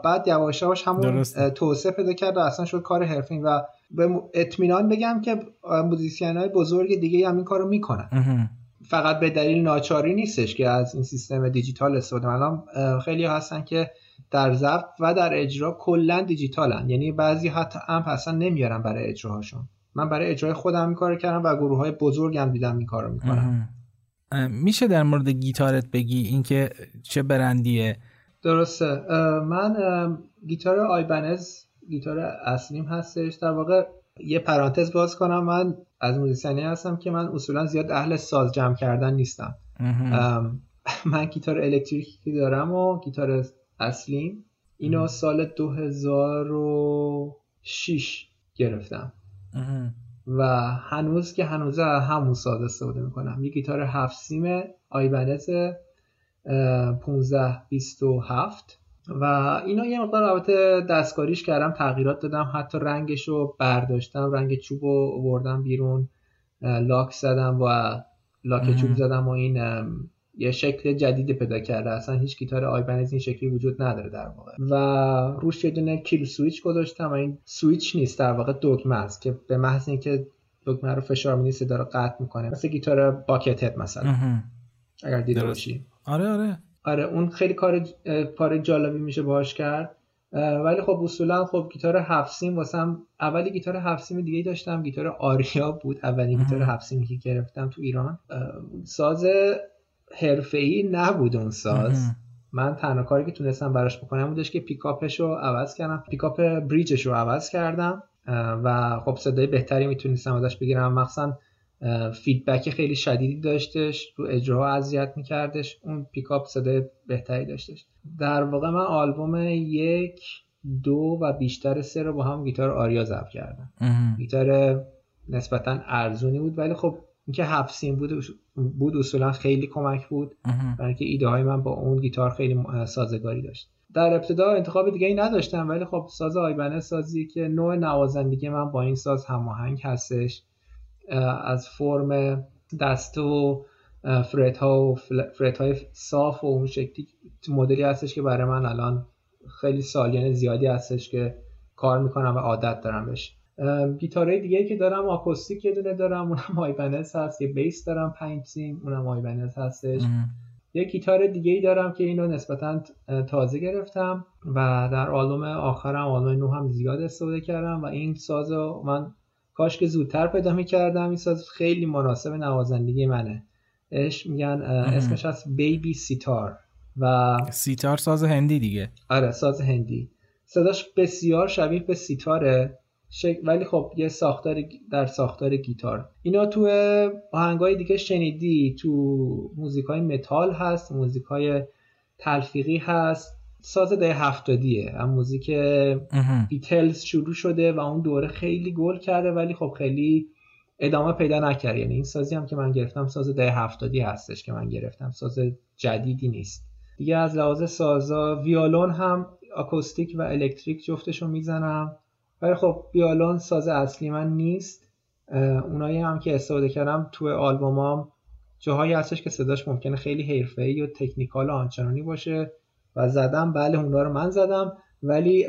بعد یواش یواش همون توسعه پیدا کرد و اصلا شد کار حرفه‌ای و به اطمینان بگم که موزیسین‌های بزرگ دیگه هم این کارو میکنن. فقط به دلیل ناچاری نیستش که از این سیستم دیجیتال استفاده کنن. خیلی هستن که در ضبط و در اجرا کلا دیجیتالن، یعنی بعضی حتی امپ اصلا نمیارن برای اجراهاشون. من برای اجرای خودم این کارو کردم و گروه‌های بزرگم دیدم این کارو میکنن. میشه در مورد گیتارت بگی اینکه چه برندیه؟ درسته، من گیتار آیبنز گیتار اصلیم هستش. در واقع یه پرانتز باز کنم، من از موزیسینی هستم که من اصولا زیاد اهل ساز جمع کردن نیستم. من گیتار الکتریکی دارم و گیتار اصلیم اینو سال دو هزار و شش گرفتم و هنوز که هنوزه همون ساز استفاده میکنم. یه گیتار هفت سیم آیبنز پانزده بیست و هفت و اینا، یه مقدار البته دستکاریش کردم، تغییرات دادم، حتی رنگش رو برداشتم، رنگ چوب رو آوردم بیرون، لاک زدم و لاک چوب زدم و این یه شکل جدید پیدا کرده. اصلا هیچ گیتار آیبنز این شکلی وجود نداره در واقع. و روش یه دونه کیل سویچ گذاشتم و این سویچ نیست، در واقع دگمه است که به محض اینکه دگمه رو فشار میدی صدا رو قطع میکنه، مثل گیتار باکت هد مثلا، اگر دیده باشی. آره آره آره اون خیلی کار کار جالبی میشه باهاش کرد. ولی خب اصولا خب گیتار هفت سیم واسم، اولی گیتار هفت سیم دیگه داشتم، گیتار آریا بود اولی گیتار هفت سیمی که گرفتم تو ایران. ساز حرفه‌ای نبود اون ساز، من تنها کاری که تونستم براش بکنم بودش که پیکاپش رو عوض کردم، پیکاپ بریجش رو عوض کردم و خب صدای بهتری میتونستم ازش بگیرم. مخصوصا فیدبک خیلی شدیدی داشتش، تو اجراها اذیت میکردش، اون پیکاپ صدای بهتری داشتش. در واقع من آلبوم یک، دو و بیشتر سه رو با هم گیتار آریا ضبط کردم. گیتار نسبتاً ارزونی بود، ولی خب اینکه هفت سیم بود بود اصولا خیلی کمک بود، برای اینکه ایده های من با اون گیتار خیلی سازگاری داشت. در ابتدا انتخاب دیگه‌ای نداشتم، ولی خب ساز آیبنز سازی که نوع نوازندگی من با این ساز هماهنگ هستش، از فرم دست و فرت ها و فرت های صاف و اون شکلی مدلی هستش که برای من الان خیلی سالیان زیادی هستش که کار میکنم و عادت دارم بهش. گیتارهای دیگه که دارم آکوستیک یه دونه دارم، اونم آیبنز هست. یه بیس دارم پنج سیم، اونم آیبنز هستش. یه گیتار دیگه‌ای دارم که اینو نسبتاً تازه گرفتم و در آلبوم آخرم، آلبوم نو، هم زیاد استفاده کردم و این سازو من کاش که زودتر پیدا می‌کردم. این ساز خیلی مناسب نوازندگی منه. اش میگن اسمش از بیبی سیتار و سیتار ساز هندی دیگه. آره ساز هندی. صداش بسیار شبیه به سیتاره. شک... ولی خب یه ساختار در ساختار گیتار. اینا تو آهنگای دیگه شنیدی، تو موزیکای متال هست، موزیکای تلفیقی هست، ساز دهه هفتادیه، هم موزیک بیتلز شروع شده و اون دوره خیلی گل کرده، ولی خب خیلی ادامه پیدا نکرد. یعنی این سازی هم که من گرفتم ساز دهه هفتادی هستش که من گرفتم، ساز جدیدی نیست دیگه. از لحاظ سازا ویولون هم آکوستیک و الکتریک جفتشو میزنم، ولی خب ویولون ساز اصلی من نیست. اونایی هم که استفاده کردم تو آلبومام جاهایی هستش که صداش ممکنه خیلی حرفه‌ای و تکنیکال و آنچنانی باشه و زدم، بله اونا رو من زدم، ولی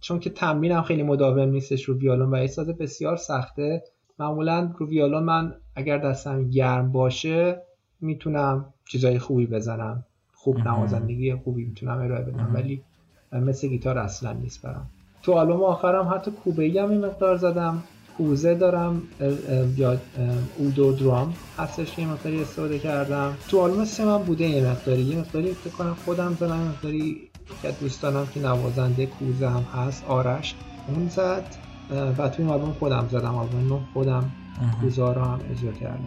چون که تمرینم خیلی مداوم نیستش رو ویولون و این ساز بسیار سخته، معمولا رو ویولون من اگر دستم گرم باشه میتونم چیزای خوبی بزنم، خوب نوازندگی خوبی میتونم ارائه بدم، ولی مثل گیتار اصلا نیست برام. تو آلبوم آخرم حتی کوبه‌ای هم این مقدار زدم، کوزه دارم یا اودو درام هستش که این مقداری استفاده کردم. تو آلبوم سه من بوده یه مقداری یه مقداری فکر کنم خودم زدم، یه مقداری که دوستانم که نوازنده کوزه هم هست، آرش، اون زد و تو این آلبوم خودم زدم، آلبوم نو خودم کوزه رو هم اجرا کردم.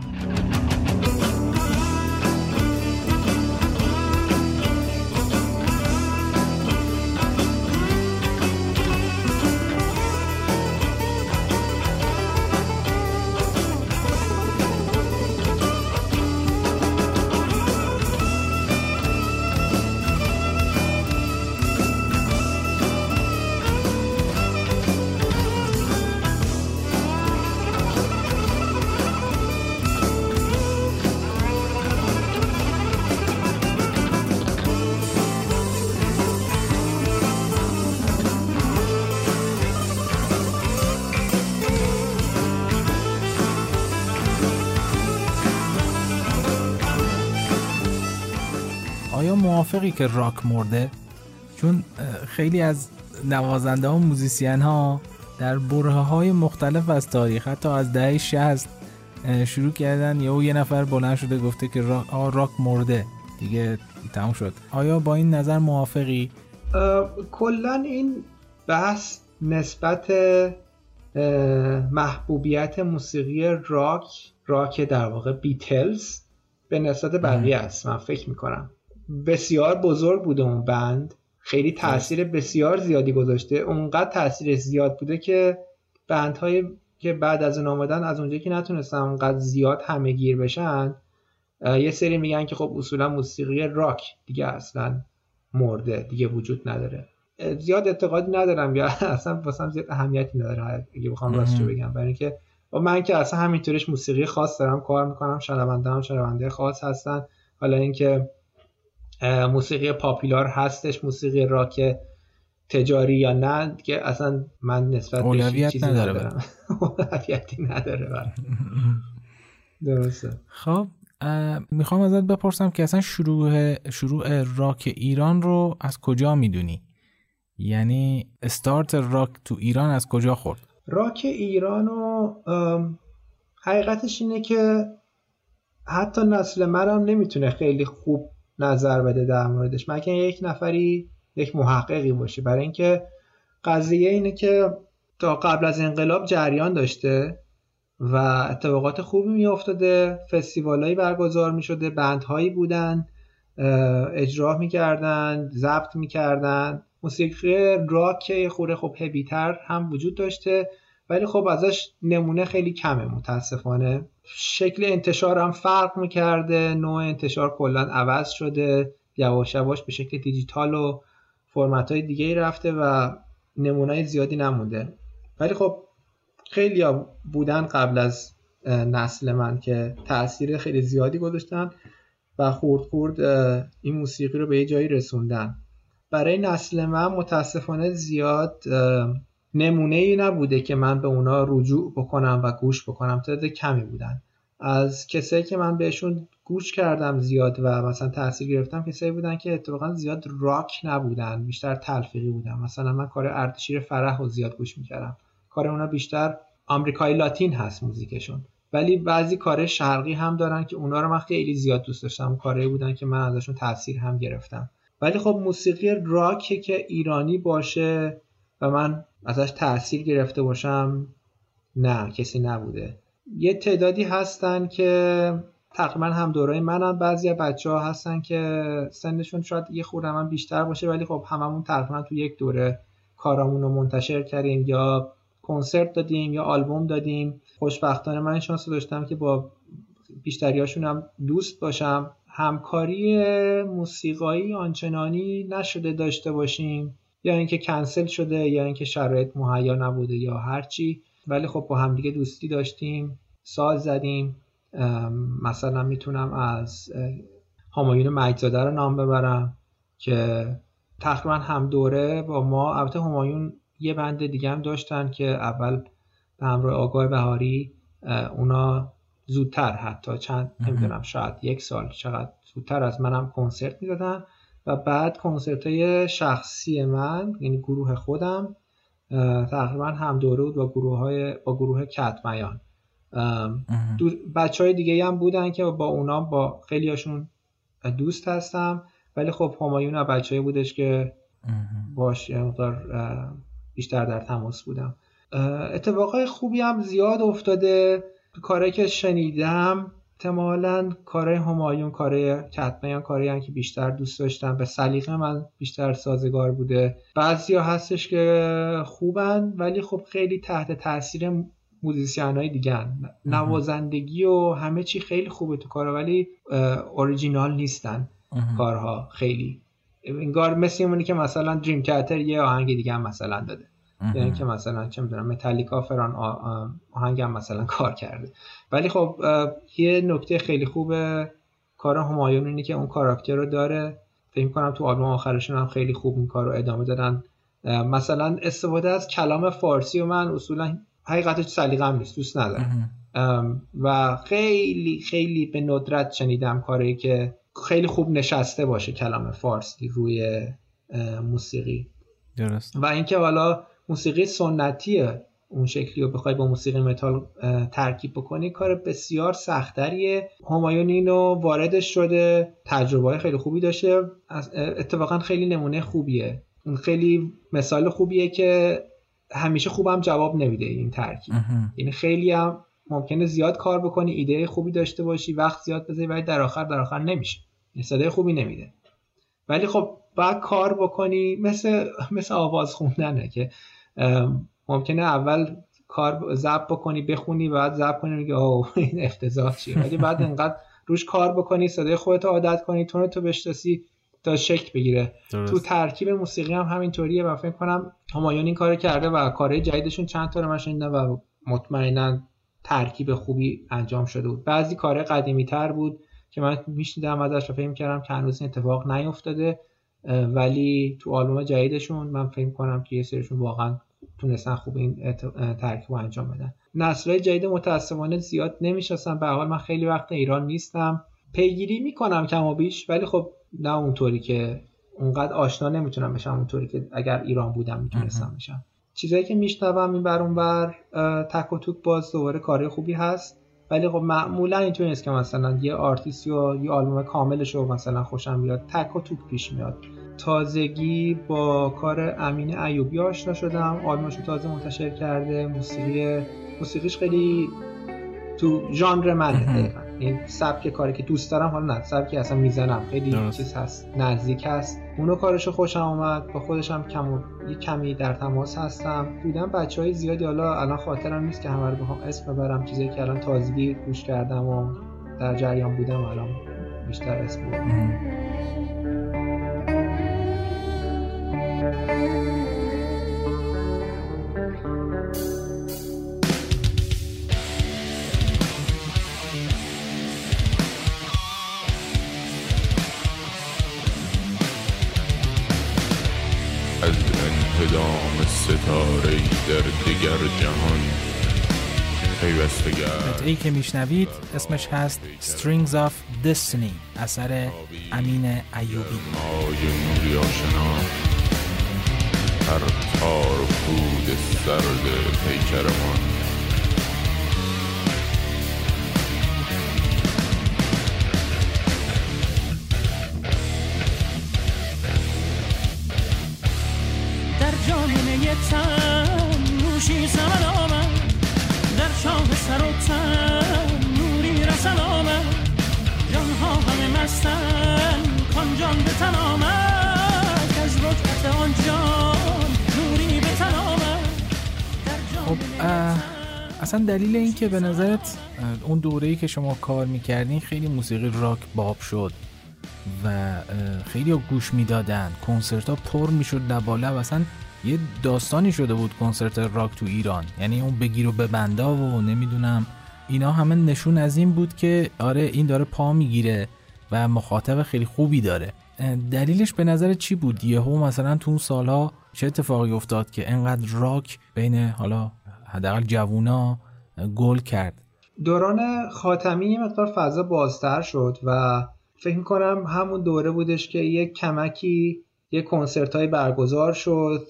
موافقی که راک مرده، چون خیلی از نوازنده ها و موزیسین ها در برهه های مختلف از تاریخ، حتی از دهه شصت شروع کردن، یا یه نفر بلند شده گفته که راک مرده دیگه، تموم شد. آیا با این نظر موافقی؟ کلن این بحث نسبت محبوبیت موسیقی راک راک در واقع بیتلز به نسبت بقیه است. من فکر میکنم بسیار بزرگ بوده اون بند، خیلی تأثیر بسیار زیادی گذاشته، اونقدر تأثیر زیاد بوده که بندهایی که بعد از اون آمدن، از اونجایی که نتونستن اونقدر زیاد همه گیر بشن، یه سری میگن که خب اصولا موسیقی راک دیگه اصلا مرده، دیگه وجود نداره. زیاد اعتقاد ندارم یا اصلا واسم زیاد اهمیتی نداره اگه بخوام راستشو بگم، برای اینکه من که اصلا همینطورش موسیقی خاص دارم کار میکنم، شنونده هم شنونده خاص هستن. حالا اینکه موسیقی پاپولار هستش، موسیقی راک تجاری یا نه، که اصلا من نسبت بهش چیزی ندارم، اولویتی نداره برام. درسته. خب میخوام ازت بپرسم که اصلا شروع شروع راک ایران رو از کجا میدونی؟ یعنی استارت راک تو ایران از کجا خورد؟ راک ایران رو حقیقتش اینه که حتی نسل منم نمیتونه خیلی خوب نظر بده در موردش، مگر یک نفری یک محققی باشه. برای اینکه قضیه اینه که تا قبل از انقلاب جریان داشته و اتفاقات خوبی میافتاده، فستیوالایی برگزار میشده، بندهایی بودن اجرا میکردن، ضبط میکردن، موسیقی راک خوره خب هبیتر هم وجود داشته، ولی خب ازش نمونه خیلی کمه متاسفانه. شکل انتشار هم فرق میکرده، نوع انتشار کلان عوض شده، یواش یواش به شکل دیجیتال و فرمت‌های دیگه‌ای رفته و نمونه‌های زیادی نمونده. ولی خب خیلی‌ها بودن قبل از نسل من که تأثیر خیلی زیادی گذاشتن و خورد خورد این موسیقی رو به یه جایی رسوندن. برای نسل من متاسفانه زیاد نمونه‌ای نبوده که من به اونا رجوع بکنم و گوش بکنم، تعداد کمی بودن. از کسایی که من بهشون گوش کردم زیاد و مثلا تاثیر گرفتم کسایی بودن که اتفاقا زیاد راک نبودن، بیشتر تلفیقی بودن. مثلا من کار اردشیر فرح رو زیاد گوش میکردم، کار اونا بیشتر آمریکایی لاتین هست موزیکشون، ولی بعضی کار شرقی هم دارن که اونا رو من خیلی زیاد دوست داشتم، کارهایی بودن که من ازشون تاثیر هم گرفتم. ولی خب موسیقی راک که ایرانی باشه و من ازش تاثیر گرفته باشم نه، کسی نبوده. یه تعدادی هستن که تقریبا هم دورای منم، بعضی از بچه‌ها هستن که سنشون شاید یه خورده من بیشتر باشه، ولی خب هممون تقریبا تو یک دوره کارامون رو منتشر کردیم یا کنسرت دادیم یا آلبوم دادیم. خوشبختانه من شانس داشتم که با بیشتریاشون هم دوست باشم. همکاری موسیقایی آنچنانی نشده داشته باشیم، یا اینکه کنسل شده یا اینکه شرایط مهیا نبوده یا هر چی، ولی خب با همدیگه دوستی داشتیم، ساز زدیم. مثلا میتونم از همایون مجدزاده رو نام ببرم که تقریبا هم دوره با ما. البته همایون یه بند دیگه هم داشتن که اول به همراه آگاه بهاری، اونا زودتر حتی چند نمیدونم شاید یک سال چقدر زودتر از منم کنسرت میدادن و بعد کنسرت‌های شخصی من یعنی گروه خودم تقریبا هم دوره بود با گروه های با گروه کتمیان. بچهای دیگه هم بودن که با اونا با خیلیاشون دوست هستم، ولی خب همایون از بچه‌ای بودش که باش یه مقدار بیشتر در تماس بودم. اتفاقای خوبی هم زیاد افتاده. کارهایی که شنیدم احتمالاً کارهای همایون، کارهای کتمیان، کارهایی هم که بیشتر دوست داشتم، به سلیقه من بیشتر سازگار بوده. بعضیا هستش که خوبن ولی خب خیلی تحت تاثیر موزیسین‌های دیگه هن. نوازندگی و همه چی خیلی خوبه تو کارها، ولی اوریجینال نیستن کارها. خیلی انگار مثل اونی که مثلا دریم تئاتر یه آهنگ دیگه هم مثلا داده، یعنی که مثلا چه میدونم متالیکا فران آهنگ هم مثلا کار کرده. ولی خب یه نکته خیلی خوبه کار همایون اینه که اون کاراکتر رو داره. فکر کنم تو آلبوم آخرشون هم خیلی خوب این کار رو ادامه دادن. مثلا استفاده از کلام فارسی و من اصولا حقیقتش سلیقه‌ام نیست، دوست ندارم و خیلی خیلی به ندرت شنیدم کاری که خیلی خوب نشسته باشه کلام فارسی روی موسیقی. درست. و اینکه والا موسیقی سنتیه اون شکلی رو بخوای با موسیقی متال ترکیب بکنی کار بسیار سختریه. همایون اینو واردش شده، تجربه خیلی خوبی داشته، اتفاقا خیلی نمونه خوبیه، خیلی مثال خوبیه که همیشه خوبم هم جواب نمیده این ترکیب. یعنی خیلی هم ممکنه زیاد کار بکنی، ایده خوبی داشته باشی، وقت زیاد بذاری، ولی در آخر در آخر نمیشه، صدای خوبی نمیده. ولی خب بعد کار بکنی مثل مثل آواز خوندنه که ممکنه اول کار ضبط بکنی، بخونی، بعد ضبط کنی، میگه اوه این افتضاح چیه، ولی بعد انقدر روش کار بکنی، صدای خودت عادت کنی، تون تو بشناسی تا شکل بگیره. درست. تو ترکیب موسیقی هم همینطوریه و فکر کنم همایون این کارو کرده و کارهای جدیدشون چند تا رو من شنیدم و مطمئنا ترکیب خوبی انجام شده بود. بعضی کارهای قدیمی‌تر بود که من میشنیدم ازش و فکر کردم که هنوز این اتفاق نیافتاده، ولی تو آلبوم جدیدشون من فکر کنم که یه سریشون واقعا تونستن خوب این ترکیب رو انجام بدن. نسل‌های جدید متأسفانه زیاد نمی‌شناسم، به هر حال من خیلی وقت ایران نیستم، پیگیری می‌کنم کم و بیش، ولی خب نه اونطوری که اونقدر آشنا نمیتونم بشم اونطوری که اگر ایران بودم میتونستم بشم. چیزایی که میشنوم این بر اون بر تک و توک باز دوباره کاری خوبی هست، ولی خب معمولا اینطور نیست که مثلا یه آرتیست یا یه آلبوم کاملش رو مثلا خوشم بیاد، تک و توک پیش میاد. تازگی با کار امین ایوبی آشنا شدم، آلبومش رو تازه منتشر کرده، موسیقی موسیقیش خیلی تو ژانر منه دقیقاً، یعنی سبک کاری که دوست دارم، حالا نه سبکی اصلا میزنم، خیلی درست. چیز هست، نزدیک هست. اونو کارش خوشم اومد، با خودشم کم و... یه کمی در تماس هستم. دیدم بچهای زیادی، حالا الان خاطرم نیست که همه رو بخوام اسم ببرم، چیزایی که الان تازگی گوش کردم و در جریان بودم الان بیشتر اسم ببرم. قطعی که میشنوید اسمش هست Strings of Destiny، اثر امین ایوبی. هر تار و پود سرد پیکرمان در جامینه تن نوشی زمن آمد، در شاه سر و تن نوری رسن آمد، جانها همه مستن کن جان به تن آمد، از رکت آن جان نوری به تن آمد. خب اصلا دلیل این که به نظرت اون دوره‌ای که شما کار میکردین خیلی موسیقی راک باب شد و خیلی ها گوش میدادن، کنسرت ها پر میشد لباله و اصلا یه داستانی شده بود کنسرت راک تو ایران، یعنی اون بگیر و ببنده و نمیدونم اینا همه نشون از این بود که آره این داره پا میگیره و مخاطب خیلی خوبی داره. دلیلش به نظر چی بود؟ یهو مثلا تو اون سالها چه اتفاقی افتاد که انقدر راک بین حالا حداقل جوونا گل کرد؟ دوران خاتمی یه مقدار فضا بازتر شد و فکر می‌کنم همون دوره بودش که یک کمکی یک کنسرت‌های برگزار شد،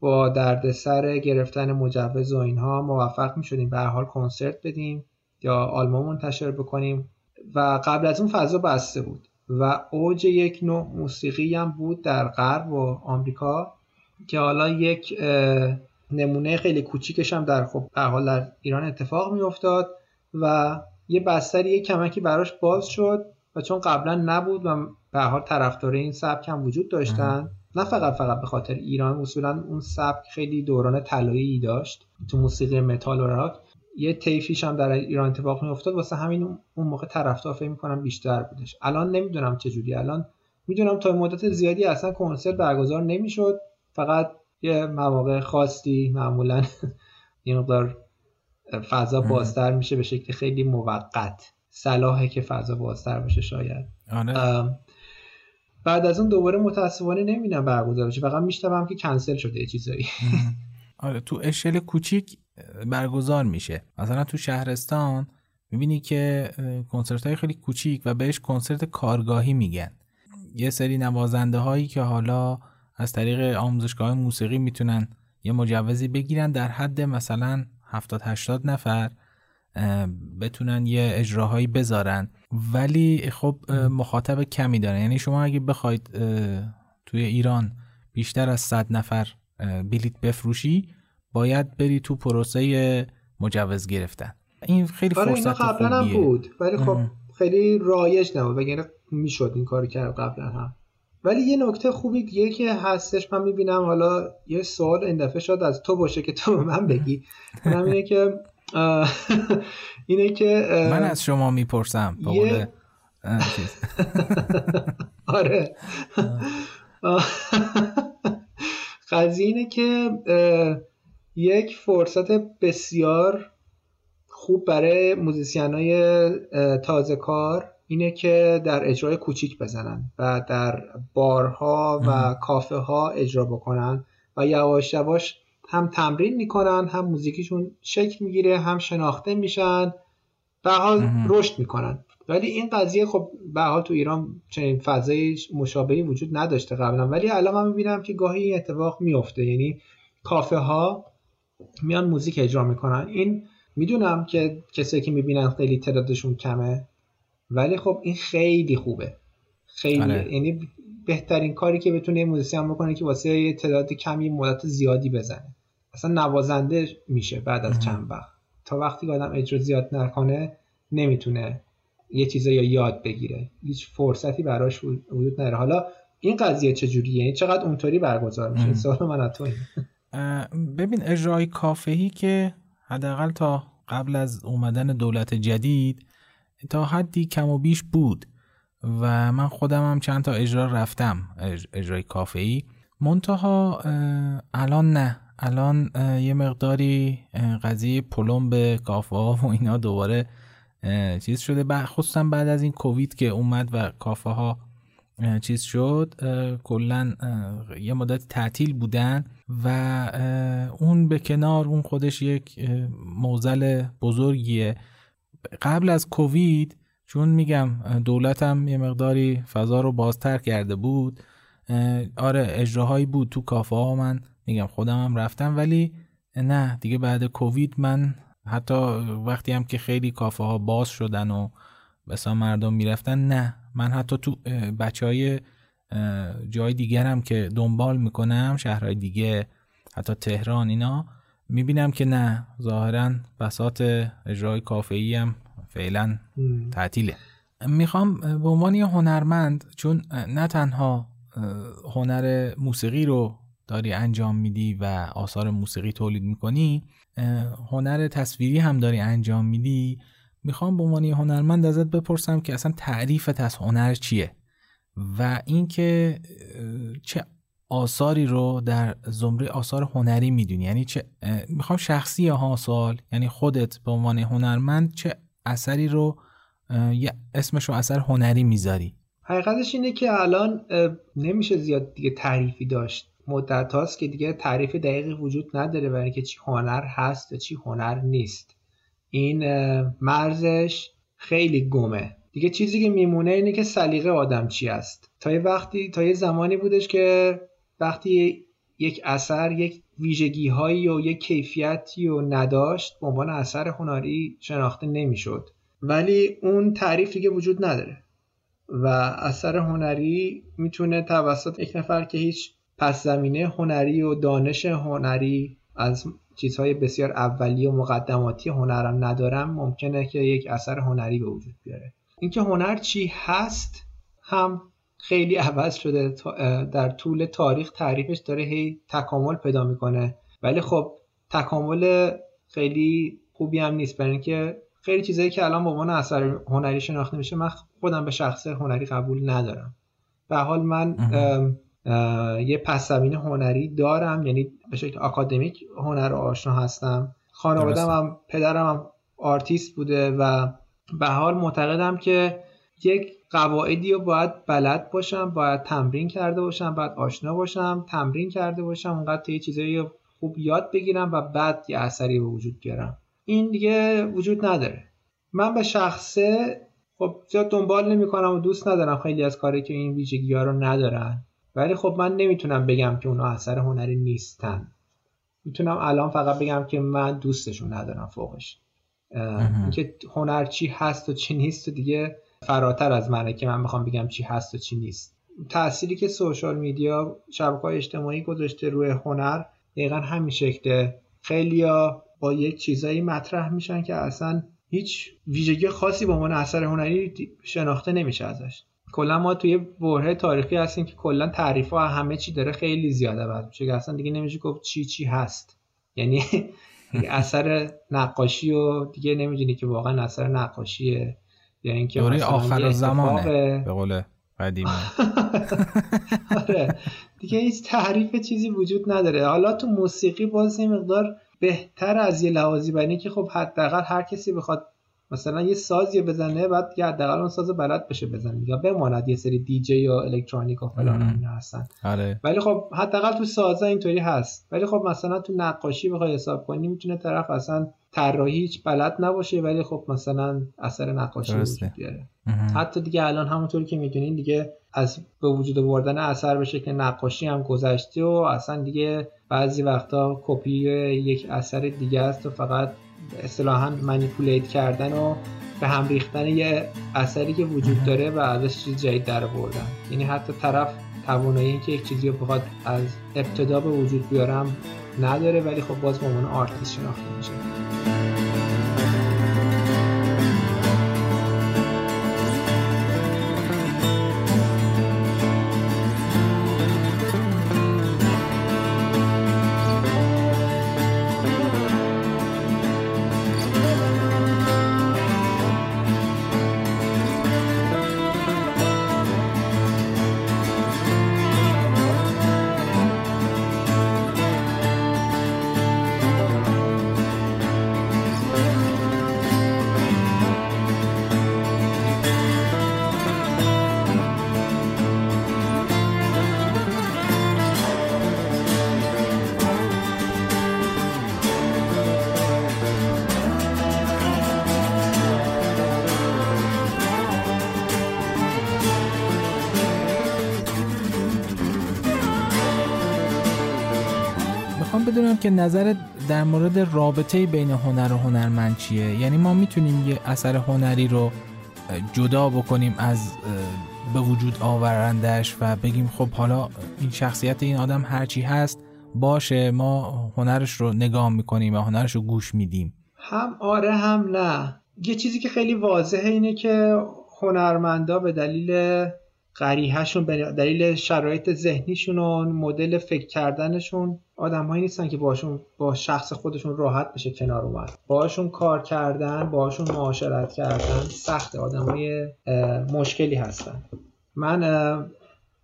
با دردسر گرفتن مجوز و اینها موفق می‌شدیم به هر حال کنسرت بدیم یا آلبوم منتشر بکنیم و قبل از اون فضا بسته بود و اوج یک نوع موسیقی هم بود در غرب و آمریکا که حالا یک نمونه خیلی کوچیکش هم در خب به هر حال در ایران اتفاق می‌افتاد و یه بستری یک کمکی براش باز شد و چون قبلا نبود و به هر حال طرفدار این سبک هم وجود داشتن، نه فقط فقط به خاطر ایران، اصولا اون سبک خیلی دوران طلایی داشت تو موسیقی متال و راک، یه طیفیش هم در ایران اتفاق می افتاد، واسه همین اون موقع طرفدار فکر می‌کنم بیشتر بودش. الان نمیدونم چه جوری، الان میدونم تا مدت زیادی اصلا کنسرت برگزار نمیشد، فقط یه مواقع خاصی معمولا یه مقدار فضا بازتر میشه به شکل خیلی موقت، صلاحه که فضا بازتر بشه شاید. آه بعد از اون دوباره متاسفانه نمیدونم برگزار بشه، فقط میشتم که کنسل شده یه چیزایی. آره تو اشل کوچیک برگزار میشه، مثلا تو شهرستان میبینی که کنسرت های خیلی کوچیک و بهش کنسرت کارگاهی میگن، یه سری نوازنده هایی که حالا از طریق آموزشگاه موسیقی میتونن یه مجوزی بگیرن در حد مثلا هفتاد هشتاد نفر بتونن یه اجراهایی بذارن، ولی خب مخاطب کمی دارن، یعنی شما اگه بخواید توی ایران بیشتر از صد نفر بلیت بفروشی باید بری تو پروسه مجوز گرفتن. این خیلی فرصت قبلا هم بود ولی خب اه. خیلی رایج نبود، وگرنه میشد این کارو کرد قبلا هم. ولی یه نکته خوبی دیگه که هستش من میبینم، حالا یه سوال این دفعه شاید از تو باشه که تو من بگی، من اینه که اینه که من از شما میپرسم با قول آره قضیه اینه که یک فرصت بسیار خوب برای موزیسین‌های تازه کار اینه که در اجرای کوچیک بزنن و در بارها و کافه ها اجرا بکنن و یواش یواش هم تمرین میکنن، هم موزیکیشون شکل میگیره، هم شناخته میشن، به حال رشد میکنن. ولی این قضیه خب به حال تو ایران چنین فضای مشابهی وجود نداشته قبلا، ولی الان من میبینم که گاهی این اتفاق میفته، یعنی کافه ها میان موزیک اجرا میکنن. این میدونم که کسایی که میبینن خیلی تعدادشون کمه، ولی خب این خیلی خوبه، خیلی آره. یعنی بهترین کاری که بتونه موزیسین بکنه که واسه یه تعداد کمی مدت زیادی بزنه، اصلا نوازنده میشه بعد از آه. چند وقت، تا وقتی که آدم اجرا زیاد نکنه نمیتونه یه چیزا یا یاد بگیره، هیچ فرصتی براش وجود نداره. حالا این قضیه چجوریه؟ یعنی چقدر اونطوری برگزار میشه؟ سوال من از تو. ببین اجرای کافه‌ای که حداقل تا قبل از اومدن دولت جدید تا حدی کم و بیش بود و من خودم هم چند تا اجرا رفتم، اجرای کافه‌ای، منتها الان نه، الان یه مقداری قضیه پلمب کافه‌ها و اینا دوباره چیز شده، خصوصا بعد از این کووید که اومد و کافه‌ها چیز شد، کلا یه مدت تعطیل بودن و اون به کنار، اون خودش یک معضل بزرگیه. قبل از کووید چون میگم دولتم یه مقداری فضا رو بازتر کرده بود، آره اجراهایی بود تو کافه ها، من میگم خودم هم رفتم، ولی نه دیگه بعد کووید من حتی وقتی هم که خیلی کافه ها باز شدن و بسا مردم میرفتن، نه من حتی تو بچه های جای دیگر هم که دنبال میکنم، شهرهای دیگه حتی تهران اینا، میبینم که نه ظاهرا بساط اجرای کافه‌ای هم فعلا تعطیله. میخوام به عنوان یه هنرمند، چون نه تنها هنر موسیقی رو داری انجام میدی و آثار موسیقی تولید میکنی، هنر تصویری هم داری انجام میدی، میخوام به عنوان یه هنرمند ازت بپرسم که اصلا تعریفت از هنر چیه و اینکه چه آثاری رو در زمره آثار هنری میدونی، یعنی چه، میخوام شخصی ها سوال، یعنی خودت به عنوان هنرمند چه اثری رو یا اسمش رو اثر هنری میذاری؟ حقیقتش اینه که الان نمیشه زیاد دیگه تعریفی داشت، مدت هاست که دیگه تعریف دقیقی وجود نداره برای اینکه چی هنر هست و چی هنر نیست، این مرزش خیلی گمه دیگه. چیزی که میمونه اینه که سلیقه آدم چی است. تا یه وقتی، تا یه زمانی بودش که وقتی یک اثر یک ویژگی هایی و یک کیفیتی رو نداشت به عنوان اثر هنری شناخته نمیشد، ولی اون تعریف دیگه وجود نداره و اثر هنری میتونه توسط یک نفر که هیچ پس زمینه هنری و دانش هنری از چیزهای بسیار اولیه و مقدماتی هنرم ندارم، ممکنه که یک اثر هنری به وجود بیاره. اینکه هنر چی هست هم خیلی عوض شده، در طول تاریخ تعریفش داره هی تکامل پیدا میکنه، ولی خب تکامل خیلی خوبی هم نیست، برای اینکه خیلی چیزایی که الان به عنوان اثر هنری شناخته میشه من خودم به شخص هنری قبول ندارم. به حال من اه اه یه پس زمینه هنری دارم، یعنی به شکل آکادمیک هنر آشنا هستم، خانوادم هم پدرم هم آرتیست بوده و به حال معتقدم که یک قواعدی رو باید بلد باشم، باید تمرین کرده باشم، باید آشنا باشم، تمرین کرده باشم، اونقدر تا یه چیزایی خوب یاد بگیرم و بعد یه اثری به وجود بیارم. این دیگه وجود نداره. من به شخصه خب زیاد دنبال نمی کنم و دوست ندارم خیلی از کاری که این ویژگی‌ها رو ندارن، ولی خب من نمیتونم بگم که اونا اثر هنری نیستن، میتونم الان فقط بگم که من دوستشون ندارم فوقش. اینکه هنر چی هست و چی نیست و دیگه فراتر از منه که من بخوام بگم چی هست و چی نیست. تأثیری که سوشال میدیا، شبکه‌های اجتماعی گذاشته روی هنر دقیقاً همین شکله. خیلیا با یک چیزایی مطرح میشن که اصلاً هیچ ویژگی خاصی به عنوان اثر هنری شناخته نمیشه ازش. کلا ما توی برهه تاریخی هستیم که کلا تعریف‌ها همه چی داره خیلی زیاده بعد میشه که اصلاً دیگه نمیشه گفت چی چی هست. یعنی اثر نقاشی و دیگه نمیدونی که واقعا اثر نقاشیه یا اینکه دوره آخر زمانه به قول قدیمی. آره دیگه هیچ تعریف چیزی وجود نداره. حالا تو موسیقی باز یه مقدار بهتر از یه لحاظی، برای که خب حداقل هر کسی بخواد مثلا یه سازی بزنه بعد یه حداقل اون ساز بلد بشه بزنه یا بماند یه سری دی جی یا الکترونیک و فلان اینا هستن. آره. ولی خب حداقل تو سازا اینطوری هست، ولی خب مثلا تو نقاشی بخوای حساب کنی میتونه طرف اصلا طراحی هیچ بلد نباشه ولی خب مثلا اثر نقاشی وجود بیاره. حتی دیگه الان همونطوری که میدونین دیگه از به وجود آوردن اثر به شکل نقاشی هم گذشته و اصلا دیگه بعضی وقتا کپی یک اثر دیگه است و فقط اصطلاحاً منیپولیت کردن و به هم ریختن یه اثری که وجود داره و ازش چیز جدید درآوردن. یعنی حتی طرف توانایی اینکه یک چیزی رو بخواد از ابتدا به وجود بیارم نداره، ولی خب باز به عنوان آرتیست شناخته میشه. بدونم که نظرت در مورد رابطه بین هنر و هنرمند چیه؟ یعنی ما میتونیم یه اثر هنری رو جدا بکنیم از به وجود آورندش و بگیم خب حالا این شخصیت این آدم هرچی هست باشه، ما هنرش رو نگاه میکنیم و هنرش رو گوش میدیم؟ هم آره هم نه. یه چیزی که خیلی واضحه اینه که هنرمندا به دلیل قریحه‌شون، به دلیل شرایط ذهنیشون و مدل فکر کردنشون، آدم‌هایی نیستن که باشون با شخص خودشون راحت بشه کنار اومد. باشون کار کردن، باشون معاشرت کردن سخت، آدم‌های مشکلی هستن. من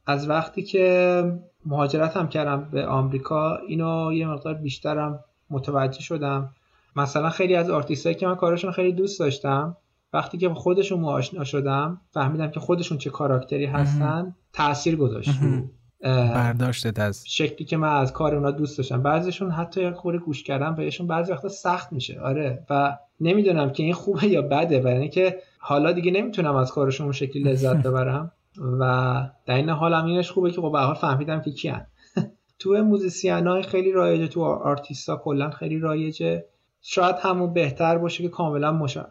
از وقتی که مهاجرت هم کردم به آمریکا اینو یه مقدار بیشترم متوجه شدم. مثلا خیلی از آرتیستایی که من کارشون خیلی دوست داشتم، وقتی که خودشون معاشنا شدم فهمیدم که خودشون چه کاراکتری هستن، تأثیر گذاشت برداشتت از شکلی که من از کار اونا دوست داشتم. بعضیشون حتی یک خورده گوش کردم بهشون بعضی وقتا سخت میشه، آره، و نمیدونم که این خوبه یا بده، برای اینکه حالا دیگه نمیتونم از کارشون اون شکلی لذت ببرم و در این حال هم اینش خوبه که به هر حال فهمیدم که کیان. تو موزیسینای خیلی رایجه، تو آرتیستا کلا خیلی رایجه. شاید همون بهتر باشه که کاملا مشا...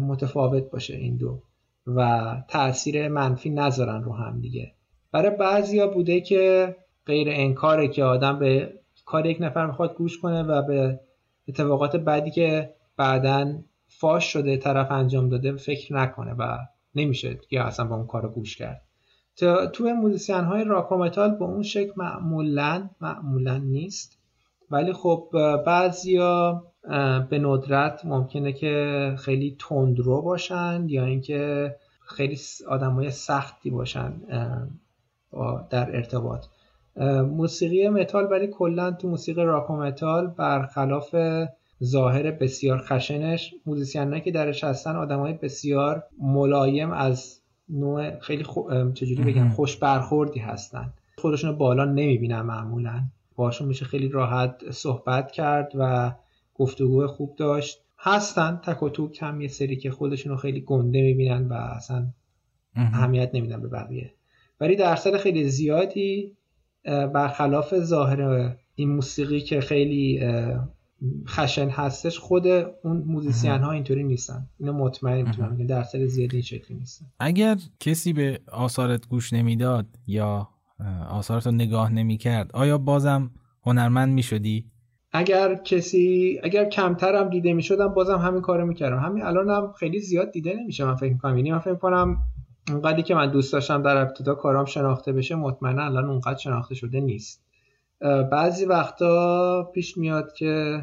متفاوت باشه این دو و تأثیر منفی نذارن رو هم دیگه. برای بعضیا بوده که غیر انکاره که آدم به کار یک نفر میخواد گوش کنه و به اتفاقات بعدی که بعداً فاش شده طرف انجام داده فکر نکنه و نمیشه یا اصلا با اون کار گوش کرد. تو توی موزیسین های راک و متال با اون شکل معمولاً معمولاً نیست، ولی خب بعضیا به ندرت ممکنه که خیلی تندرو باشن یا اینکه خیلی آدمای سختی باشن در ارتباط. موسیقی متال ولی کلا تو موسیقی راک و متال برخلاف ظاهر بسیار خشنش، موزیسینایی که درش هستن آدمای بسیار ملایم از نوع خیلی خو... چجوری بگم خوش برخوردی هستن. خودشون رو بالا نمیبینن، معمولا باشون میشه خیلی راحت صحبت کرد و گفتگو خوب داشت. هستن تک و توک هم یه سری که خودشون رو خیلی گنده میبینن و اصلا اهمیت نمیدن به بقیه، ولی درصد خیلی زیادی برخلاف ظاهر این موسیقی که خیلی خشن هستش، خود اون موزیسین ها اینطوری نیستن. اینو مطمئن میتونم که درصد زیادی این شکلی نیستن. اگر کسی به آثارت گوش نمیداد یا آثارت رو نگاه نمیکرد، آیا بازم هنرمند میشدی؟ اگر کسی اگر کمترم دیده میشدم بازم همین کارو میکردم. همین الانم خیلی زیاد دیده نمیشه من فکر میکنم. یعنی من فکر میکنم اونقدری که من دوست داشتم در ابتدا کارام شناخته بشه مطمئنا الان اونقدر شناخته شده نیست. بعضی وقتا پیش میاد که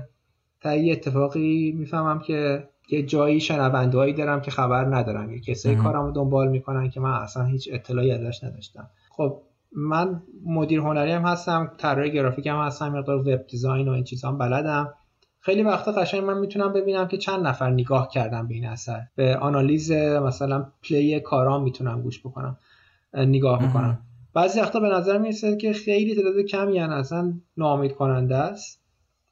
تا یه اتفاقی میفهمم که یه جایی شنونده‌هایی دارم که خبر ندارم، یه کسایی کارامو دنبال میکنن که من اصلا هیچ اطلاعی ازش نداشتم. خب من مدیر هنری هم هستم، طراح گرافیک هم هستم، مقدار وب دیزاین و این چیزا هم بلدم. خیلی وقتا قشنگ من میتونم ببینم که چند نفر نگاه کردن به این اثر، به آنالیز مثلا پلی کارام میتونم گوش بکنم، نگاه بکنم. بعضی وقتا به نظر میاد که خیلی تعداد کمی ان، اصلا ناامید کننده است،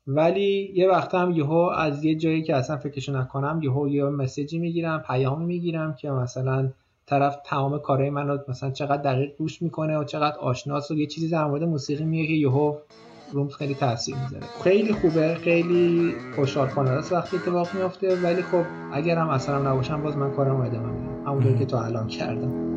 ولی یه وقتا هم یهو از یه جایی که اصلا فکرش نکنم یهو یه مسیجی میگیرم، پیامی میگیرم که مثلا طرف تمام کارهای منو مثلا چقدر دقیق گوش میکنه و چقدر آشناس و یه چیزی در مورد موسیقی میگه که یهو زوم خیلی تاثیر میذاره. خیلی خوبه، خیلی خوشحال کننده است وقتی اتفاق میفته، ولی خب اگرم اصلا نباشم باز من کارم ادامه میدم همونطور که تا الان کردم.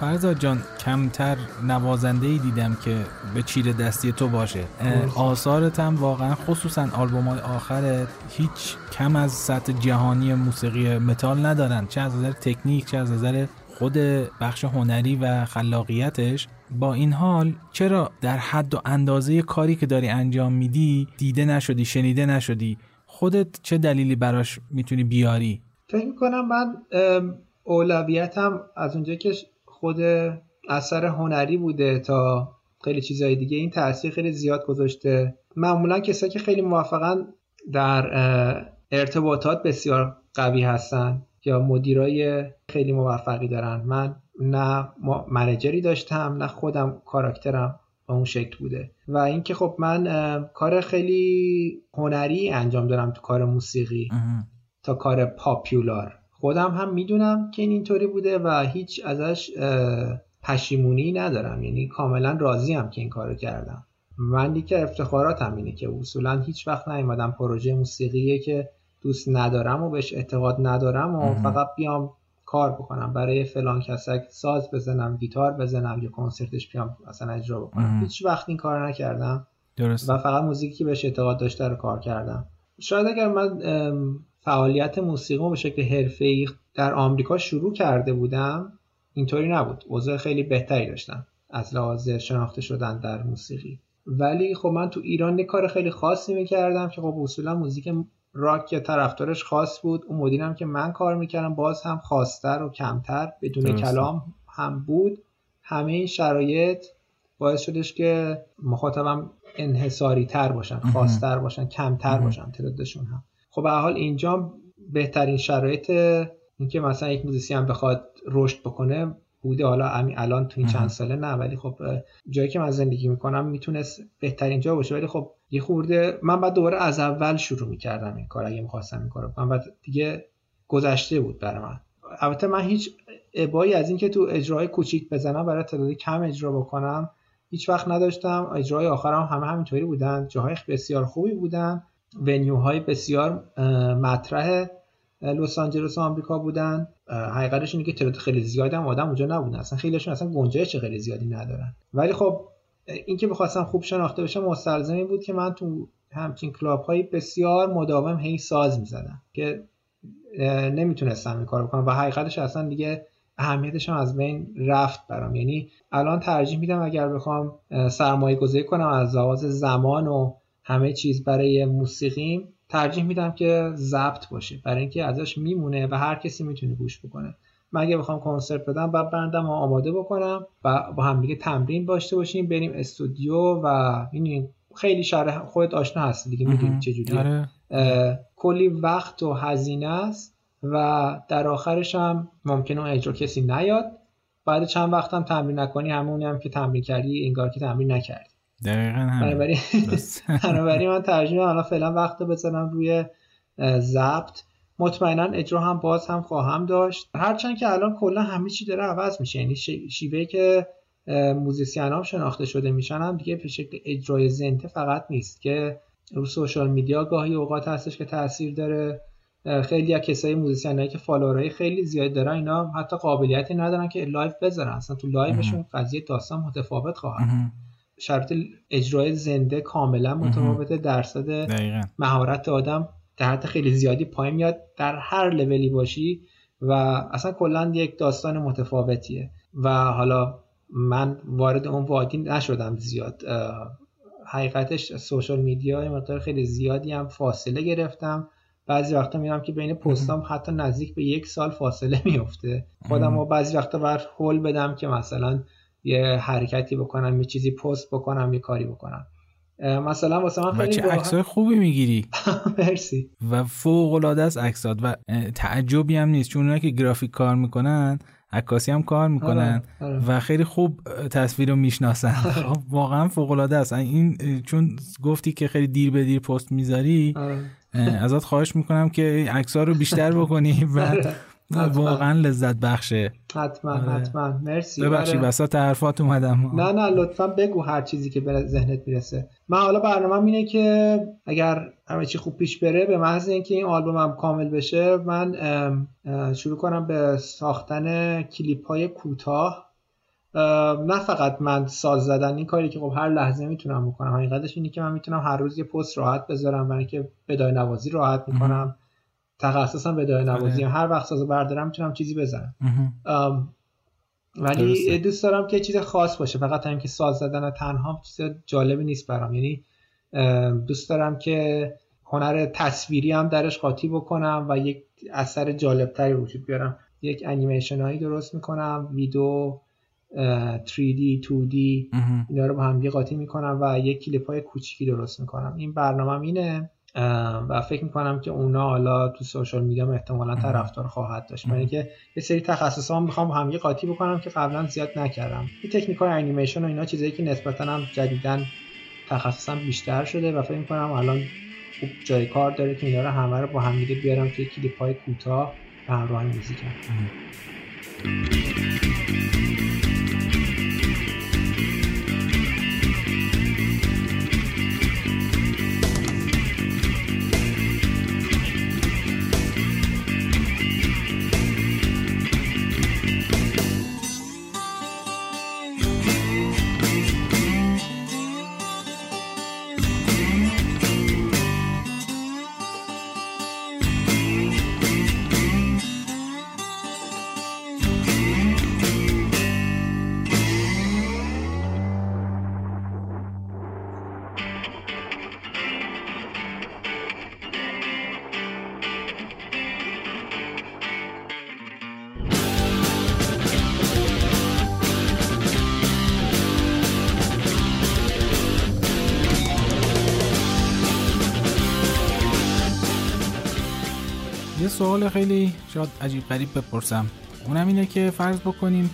فرزاد جان، کمتر نوازنده‌ای دیدم که به چیره دستی تو باشه. آثارت هم واقعا خصوصا آلبوم‌های آخرت هیچ کم از سطح جهانی موسیقی متال ندارن، چه از نظر تکنیک چه از نظر خود بخش هنری و خلاقیتش. با این حال چرا در حد و اندازه کاری که داری انجام میدی دیده نشدی، شنیده نشدی؟ خودت چه دلیلی براش میتونی بیاری؟ فکر می‌کنم من اولویتم از اونجا که خود اثر هنری بوده تا خیلی چیزهای دیگه، این تأثیر خیلی زیاد گذاشته. معمولا کسایی که خیلی موفقن در ارتباطات بسیار قوی هستن یا مدیرای خیلی موفقی دارن. من نه منیجری داشتم نه خودم کاراکترم با اون شکل بوده و اینکه خب من کار خیلی هنری انجام دارم تو کار موسیقی تا کار پاپیولار. خودم هم میدونم که این اینطوری بوده و هیچ ازش پشیمونی ندارم، یعنی کاملا راضیم که این کارو کردم. من دیگه افتخاراتم اینه که اصولا هیچ وقت نیومدم پروژه موسیقیه که دوست ندارم و بهش اعتقاد ندارم و فقط بیام کار بکنم، برای فلان کسک ساز بزنم، گیتار بزنم یا کنسرتش بیام اصلا اجرا بکنم. هیچ وقت این کارو نکردم. درست. و فقط موزیکی که بهش اعتقاد داشته رو کار کردم. شاید اگر من فعالیت موسیقی به شکل حرفه‌ای در آمریکا شروع کرده بودم اینطوری نبود، اوضاع خیلی بهتری داشتم از لحاظ شناخته شدن در موسیقی. ولی خب من تو ایران یک کار خیلی خاصی میکردم که خب اصولا موزیک راک یا طرفدارش خاص بود، اون مدیرم که من کار میکردم باز هم خاص‌تر و کمتر بدون درست. کلام هم بود. همه این شرایط باعث شدش که مخاطبم انحصاری تر باشن، خاص‌تر باشن، کمتر باشن تعدادشون هم. خب به هر حال اینجا بهترین شرایط اینکه مثلا یک موزیسین هم بخواد رشد بکنه بوده، حالا همین الان تو این چند ساله نه، ولی خب جایی که من زندگی میکنم میتونست بهترین جا باشه. ولی خب یه خورده من بعد دوباره از اول شروع میکردم این کار اگه میخواستم این کارو، من بعد دیگه گذشته بود برای من. البته من هیچ ابایی از اینکه تو اجراهای کوچیک بزنم برای تعداد کم اجرا بکنم هیچ وقت نداشتم. اجرای آخرام هم همه همینطوری بودن، جاهای بسیار خوبی بودن، ونیوهای بسیار مطرح لس آنجلس و آمریکا بودن. حقیقتش اینه که تعداد خیلی زیادی هم آدم اونجا نبودن، اصلا خیلیشون اصلا گنجایش خیلی زیادی ندارن. ولی خب اینکه بخواستم خوب شناخته بشم مستلزم این بود که من تو همچین کلاب‌های بسیار مداوم هی ساز می‌زدم که نمیتونستم این کارو بکنم و حقیقتش اصلا دیگه اهمیتش هم از بین رفت برام. یعنی الان ترجیح میدم اگر بخوام سرمایه‌گذاری کنم از لحاظ زمان و همه چیز برای موسیقیم، ترجیح میدم که ضبط باشه برای اینکه ازش میمونه و هر کسی میتونه گوش بکنه. من اگه بخوام کنسرت بدم بعد بندم آماده بکنم و با هم دیگه تمرین داشته باشیم، بریم استودیو و این خیلی شرح خودت آشنا هستی دیگه، میدونی چه جوریه. کلی وقت و هزینه است و در آخرش هم ممکنه اجرا کسی نیاد. بعد چند وقتم تمرین نکنی همونی هم که تمرین کردی انگار که تمرین نکردی. دقیقاً همین. بنابراین من ترجیح میدم الان فعلا وقت رو بزنم روی ضبط. مطمئنا اجرا هم باز هم خواهم داشت، هرچند که الان کلا همه چی داره عوض میشه، یعنی شیوهی که موزیسین‌ها شناخته شده میشن هم دیگه به شکل اجرای زنده فقط نیست که رو سوشال میدیا گاهی اوقات هستش که تاثیر داره. خیلی از کسای موزیسینایی که فالوورای خیلی زیاد دارن اینا حتی قابلیتی ندارن که لایو بذارن، اصلا تو لایوشون قضیه داستان متفاوت خواهد. شرط اجرای زنده کاملا متفاوته، درصد مهارت آدم در حد خیلی زیادی پایین میاد در هر لولی باشی و اصلا کلا یک داستان متفاوتیه. و حالا من وارد اون وادی نشدم زیاد، حقیقتش سوشال میدیا یه مقدار خیلی زیادی هم فاصله گرفتم. بعضی وقتا میرم که بین پستام حتی نزدیک به یک سال فاصله میفته. خودم رو بعضی وقتا بر هول بدم که مثلا یه حرکتی بکنم، یه چیزی پست بکنم، یه کاری بکنم. مثلا واسه من خیلی باحال عکسای خوبی میگیری. مرسی. و فوق العاده است عکسات و تعجبی هم نیست چون اونایی که گرافیک کار میکنن عکاسی هم کار میکنن آره، آره. و خیلی خوب تصویر رو میشناسن. آره. واقعا فوق العاده است این. چون گفتی که خیلی دیر به دیر پست میذاری آره. ازت خواهش میکنم که عکس‌ها رو بیشتر بکنی و آره. واقعا لذت بخشه. حتما آره. حتما مرسی. ببخشید آره. وسط حرفات اومدم. نه نه لطفا بگو هر چیزی که به ذهنت میرسه. من حالا برنامه‌م اینه که اگر همه چی خوب پیش بره به محض اینکه این آلبومم کامل بشه من شروع کنم به ساختن کلیپ‌های کوتاه. نه فقط من ساز زدن این کاری که خب هر لحظه میتونم بکنم. حقیقتش اینه که من میتونم هر روز یه پست راحت بذارم برای اینکه بدای نوازی راحت میکنم. تخصصاً بدای نوازی هم. هر وقت سازو بردارم میتونم چیزی بزنم. ولی درسته. دوست دارم که چیز خاص باشه. فقط همین که ساز زدن تنها چیز جالبی نیست برام. یعنی دوست دارم که هنر تصویری هم درش قاطی بکنم و یک اثر جالبتری وجود بیارم. یک انیمیشن هایی درست میکنم، ویدیو تری دی، تو دی اینا رو با هم قاطی میکنم و یک کلیپ های کوچیکی درست میکنم. این برنامه‌م اینه و فکر میکنم که اونا حالا تو سوشال میدیا احتمالاً طرفدار خواهد داشت. من اینکه یه سری تخصصام میخوام هم یه قاطی بکنم که قبلا زیاد نکردم. این تکنیک‌های انیمیشن و اینا چیزایی که نسبتاً هم جدیداً تخصصم بیشتر شده و فکر میکنم الان خوب جای کار داره که اینا رو همه رو با هم دیگه بیارم توی کلیپ‌های کوتاه به همراه موزیکم. سوال خیلی شاید عجیب غریب بپرسم، اونم اینه که فرض بکنیم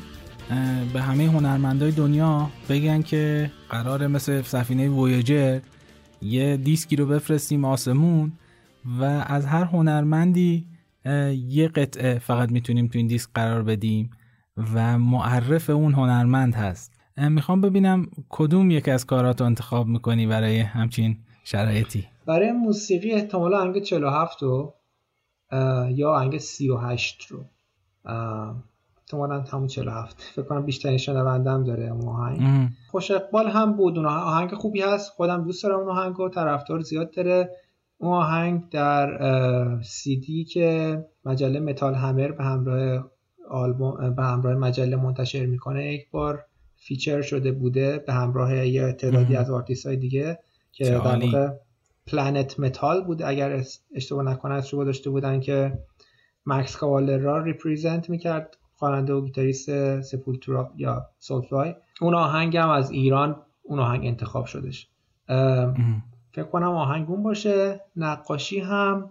به همه هنرمندای دنیا بگن که قراره مثل سفینه وویجر یه دیسکی رو بفرستیم آسمون و از هر هنرمندی یه قطعه فقط میتونیم تو این دیسک قرار بدیم و معرف اون هنرمند هست. میخوام ببینم کدوم یک از کاراتو انتخاب میکنی برای همچین شرایطی؟ برای موسیقی احتمالا آهنگ چهل و هفت رو یا آهنگ سی و هشت رو احتمالاً همون چهل و هفت فکر کنم بیشترین شنوندم داره اون آهنگ. خوش اقبال هم بود. اون آهنگ خوبی هست، خودم دوست دارم اون آهنگ رو، طرفدار زیاد داره. اون آهنگ در سی دی که مجله متال همر به همراه آلبوم به همراه مجله منتشر میکنه یک بار فیچر شده بوده به همراه یه تعدادی از آرتیست‌های دیگه که در واقع پلنت متال بود اگر اشتباه نکنم. اشتباه داشته بودن که مکس کاوالر را ریپریزنت میکرد، خواننده و گیتاریست سپولتورا یا سولفلای. اون آهنگ هم از ایران اون آهنگ انتخاب شدش. فکر کنم آهنگون باشه. نقاشی هم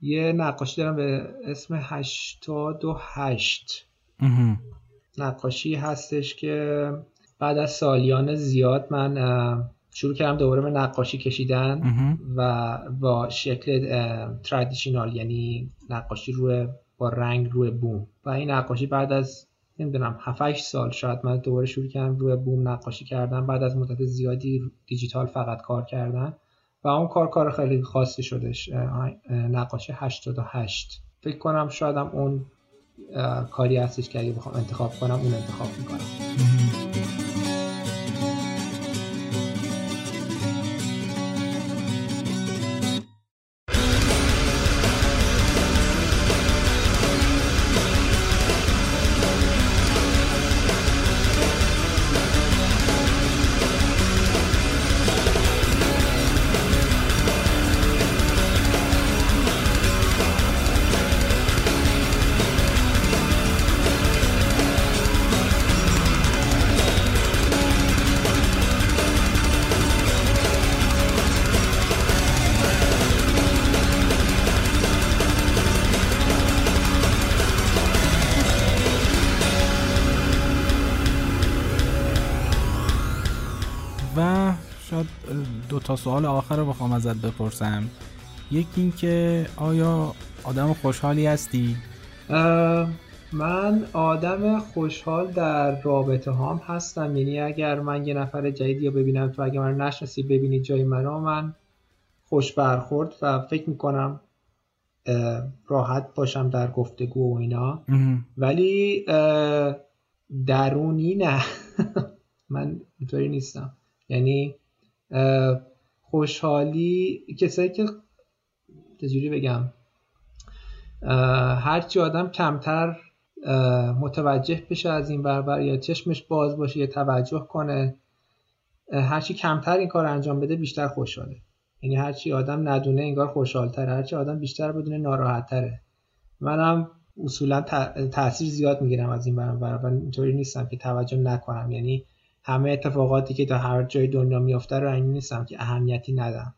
یه نقاشی دارم به اسم هشتاد و هشت. نقاشی هستش که بعد از سالیان زیاد من شروع کردم دوباره به نقاشی کشیدن و با شکل ترادیشنال، یعنی نقاشی روی با رنگ روی بوم. و این نقاشی بعد از نمیدونم هفت هشت سال شاید من دوباره شروع کردم روی بوم نقاشی کردن بعد از مدت زیادی دیجیتال فقط کار کردن و اون کار کار خیلی خاصی شدش. نقاشی هشتاد و هشت فکر کنم شایدم اون کاری هستش که اگه بخوام انتخاب کنم اون انتخاب میکنم. دو تا سوال آخر رو بخوام ازت بپرسم، یکی این که آیا آدم خوشحالی هستی؟ من آدم خوشحال در رابطه هام هستم، یعنی اگر من یه نفر جدیدی رو ببینم، تو اگه من نشناسی ببینی جای منو، من خوش برخورد و فکر میکنم راحت باشم در گفتگو و اینا، ولی درونی نه. من اینطوری نیستم، یعنی خوشحالی کسایی که تجوری بگم هرچی آدم کمتر متوجه بشه از این بربر یا چشمش باز باشه یا توجه کنه، هرچی کمتر این کار انجام بده بیشتر خوشحاله. یعنی هرچی آدم ندونه انگار خوشحالتره، هرچی آدم بیشتر بدونه ناراحتره. منم اصولا تأثیر زیاد میگیرم از این بربر، ولی اینطوری نیستم که توجه نکنم، یعنی همه اتفاقاتی که در هر جای دنیا میفته رو این نیستم که اهمیتی ندم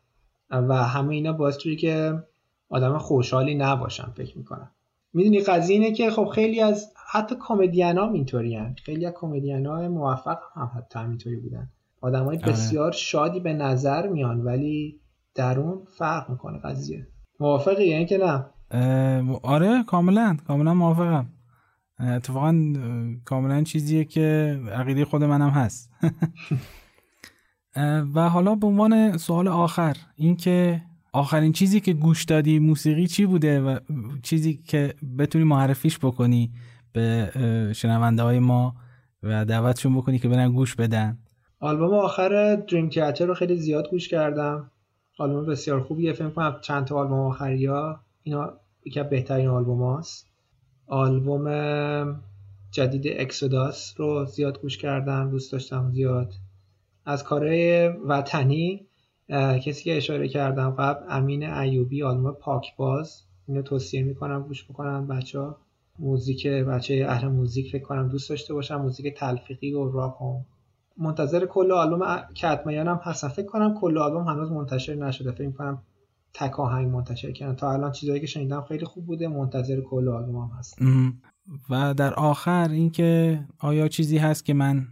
و همه اینا باعث میشه که آدم خوشحالی نباشم فکر میکنم. میدونی قضیه اینه که خب خیلی از حتی کمدین‌ها اینطورین، خیلی از کمدین‌های موفق هم حتی اینطوری بودن، آدمای بسیار شادی به نظر میان ولی درون فرق میکنه قضیه. موافقی یعنی که نه؟ آره کاملا کاملا موافقم، اتفاقا کاملا چیزیه که عقیده خود منم هست. و حالا به عنوان سوال آخر این که آخرین چیزی که گوش دادی موسیقی چی بوده و چیزی که بتونی معرفیش بکنی به شنونده های ما و دعوتشون بکنی که برن گوش بدن؟ آلبوم آخر Dreamcatcher رو خیلی زیاد گوش کردم، آلبوم بسیار خوبیه، فکر کنم چند تا آلبوم آخریا اینا یکی از بهترین آلبوم هاست. آلبوم جدید Exodus رو زیاد گوش کردم، دوست داشتم زیاد. از کارهای وطنی کسی که اشاره کردم قبل، امین ایوبی، آلبوم پاکباز، اینو توصیه میکنم گوش بکنن بچه‌ها. موزیک بچه اهل موزیک فکر کنم دوست داشته باشم، موزیک تلفیقی و راک. منتظر کل آلبوم کاتمیان هم هستم، فکر کنم کل آلبوم هنوز منتشر نشده، فکر میکنم تک آهنگ منتشر کردن. تا الان چیزایی که شنیدم خیلی خوب بوده، منتظر کل آلبوم هم هستم. و در آخر اینکه آیا چیزی هست که من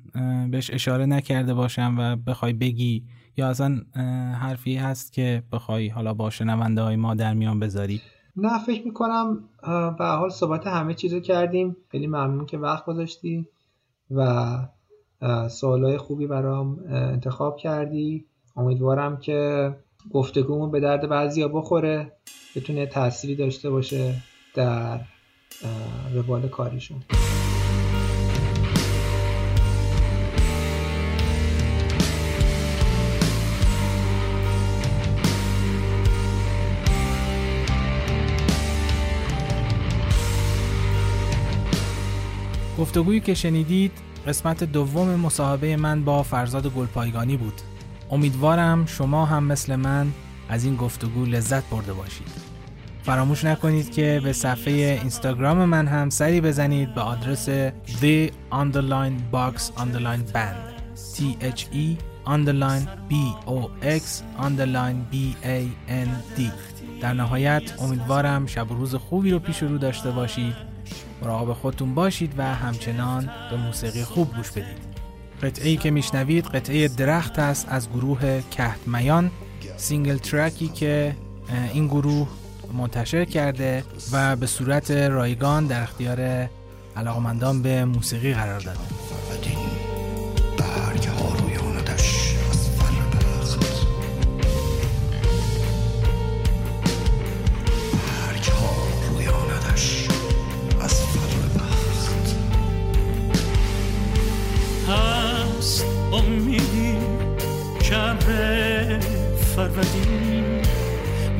بهش اشاره نکرده باشم و بخوای بگی یا اصلا حرفی هست که بخوای حالا با شنونده های ما در میان بذاری؟ نه فکر میکنم به حال صحبت همه چیزو کردیم، خیلی ممنون که وقت گذاشتی و سوالای خوبی برام انتخاب کردی. امیدوارم که گفتگومون به درد بعضیا بخوره، بتونه تأثیری داشته باشه در روال کاریشون. گفتگویی که شنیدید قسمت دوم مصاحبه من با فرزاد گلپایگانی بود. امیدوارم شما هم مثل من از این گفتگو لذت برده باشید. فراموش نکنید که به صفحه اینستاگرام من هم سری بزنید به آدرس the underline box underline band t h e underline b o x underline b a n d. در نهایت امیدوارم شب و روز خوبی رو پیش رو داشته باشید. مراقب خودتون باشید و همچنان به موسیقی خوب گوش بدید. قطعه‌ای که میشنوید قطعه درخت است از گروه کهتمیان، سینگل ترکی که این گروه منتشر کرده و به صورت رایگان در اختیار علاقمندان به موسیقی قرار داده. امیدی شبر فروردین،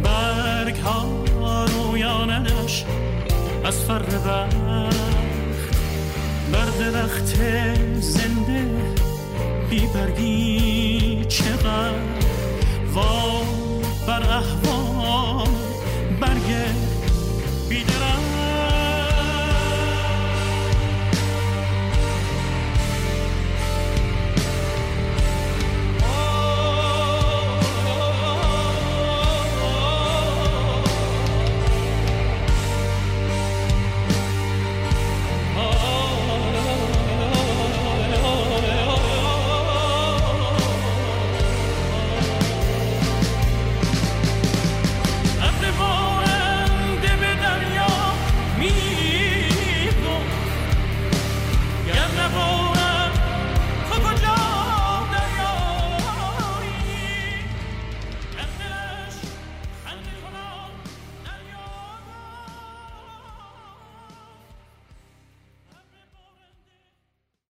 برگ ها رویانش از فر بخت، بر درخت زنده بی برگی چقدر، و بر احوال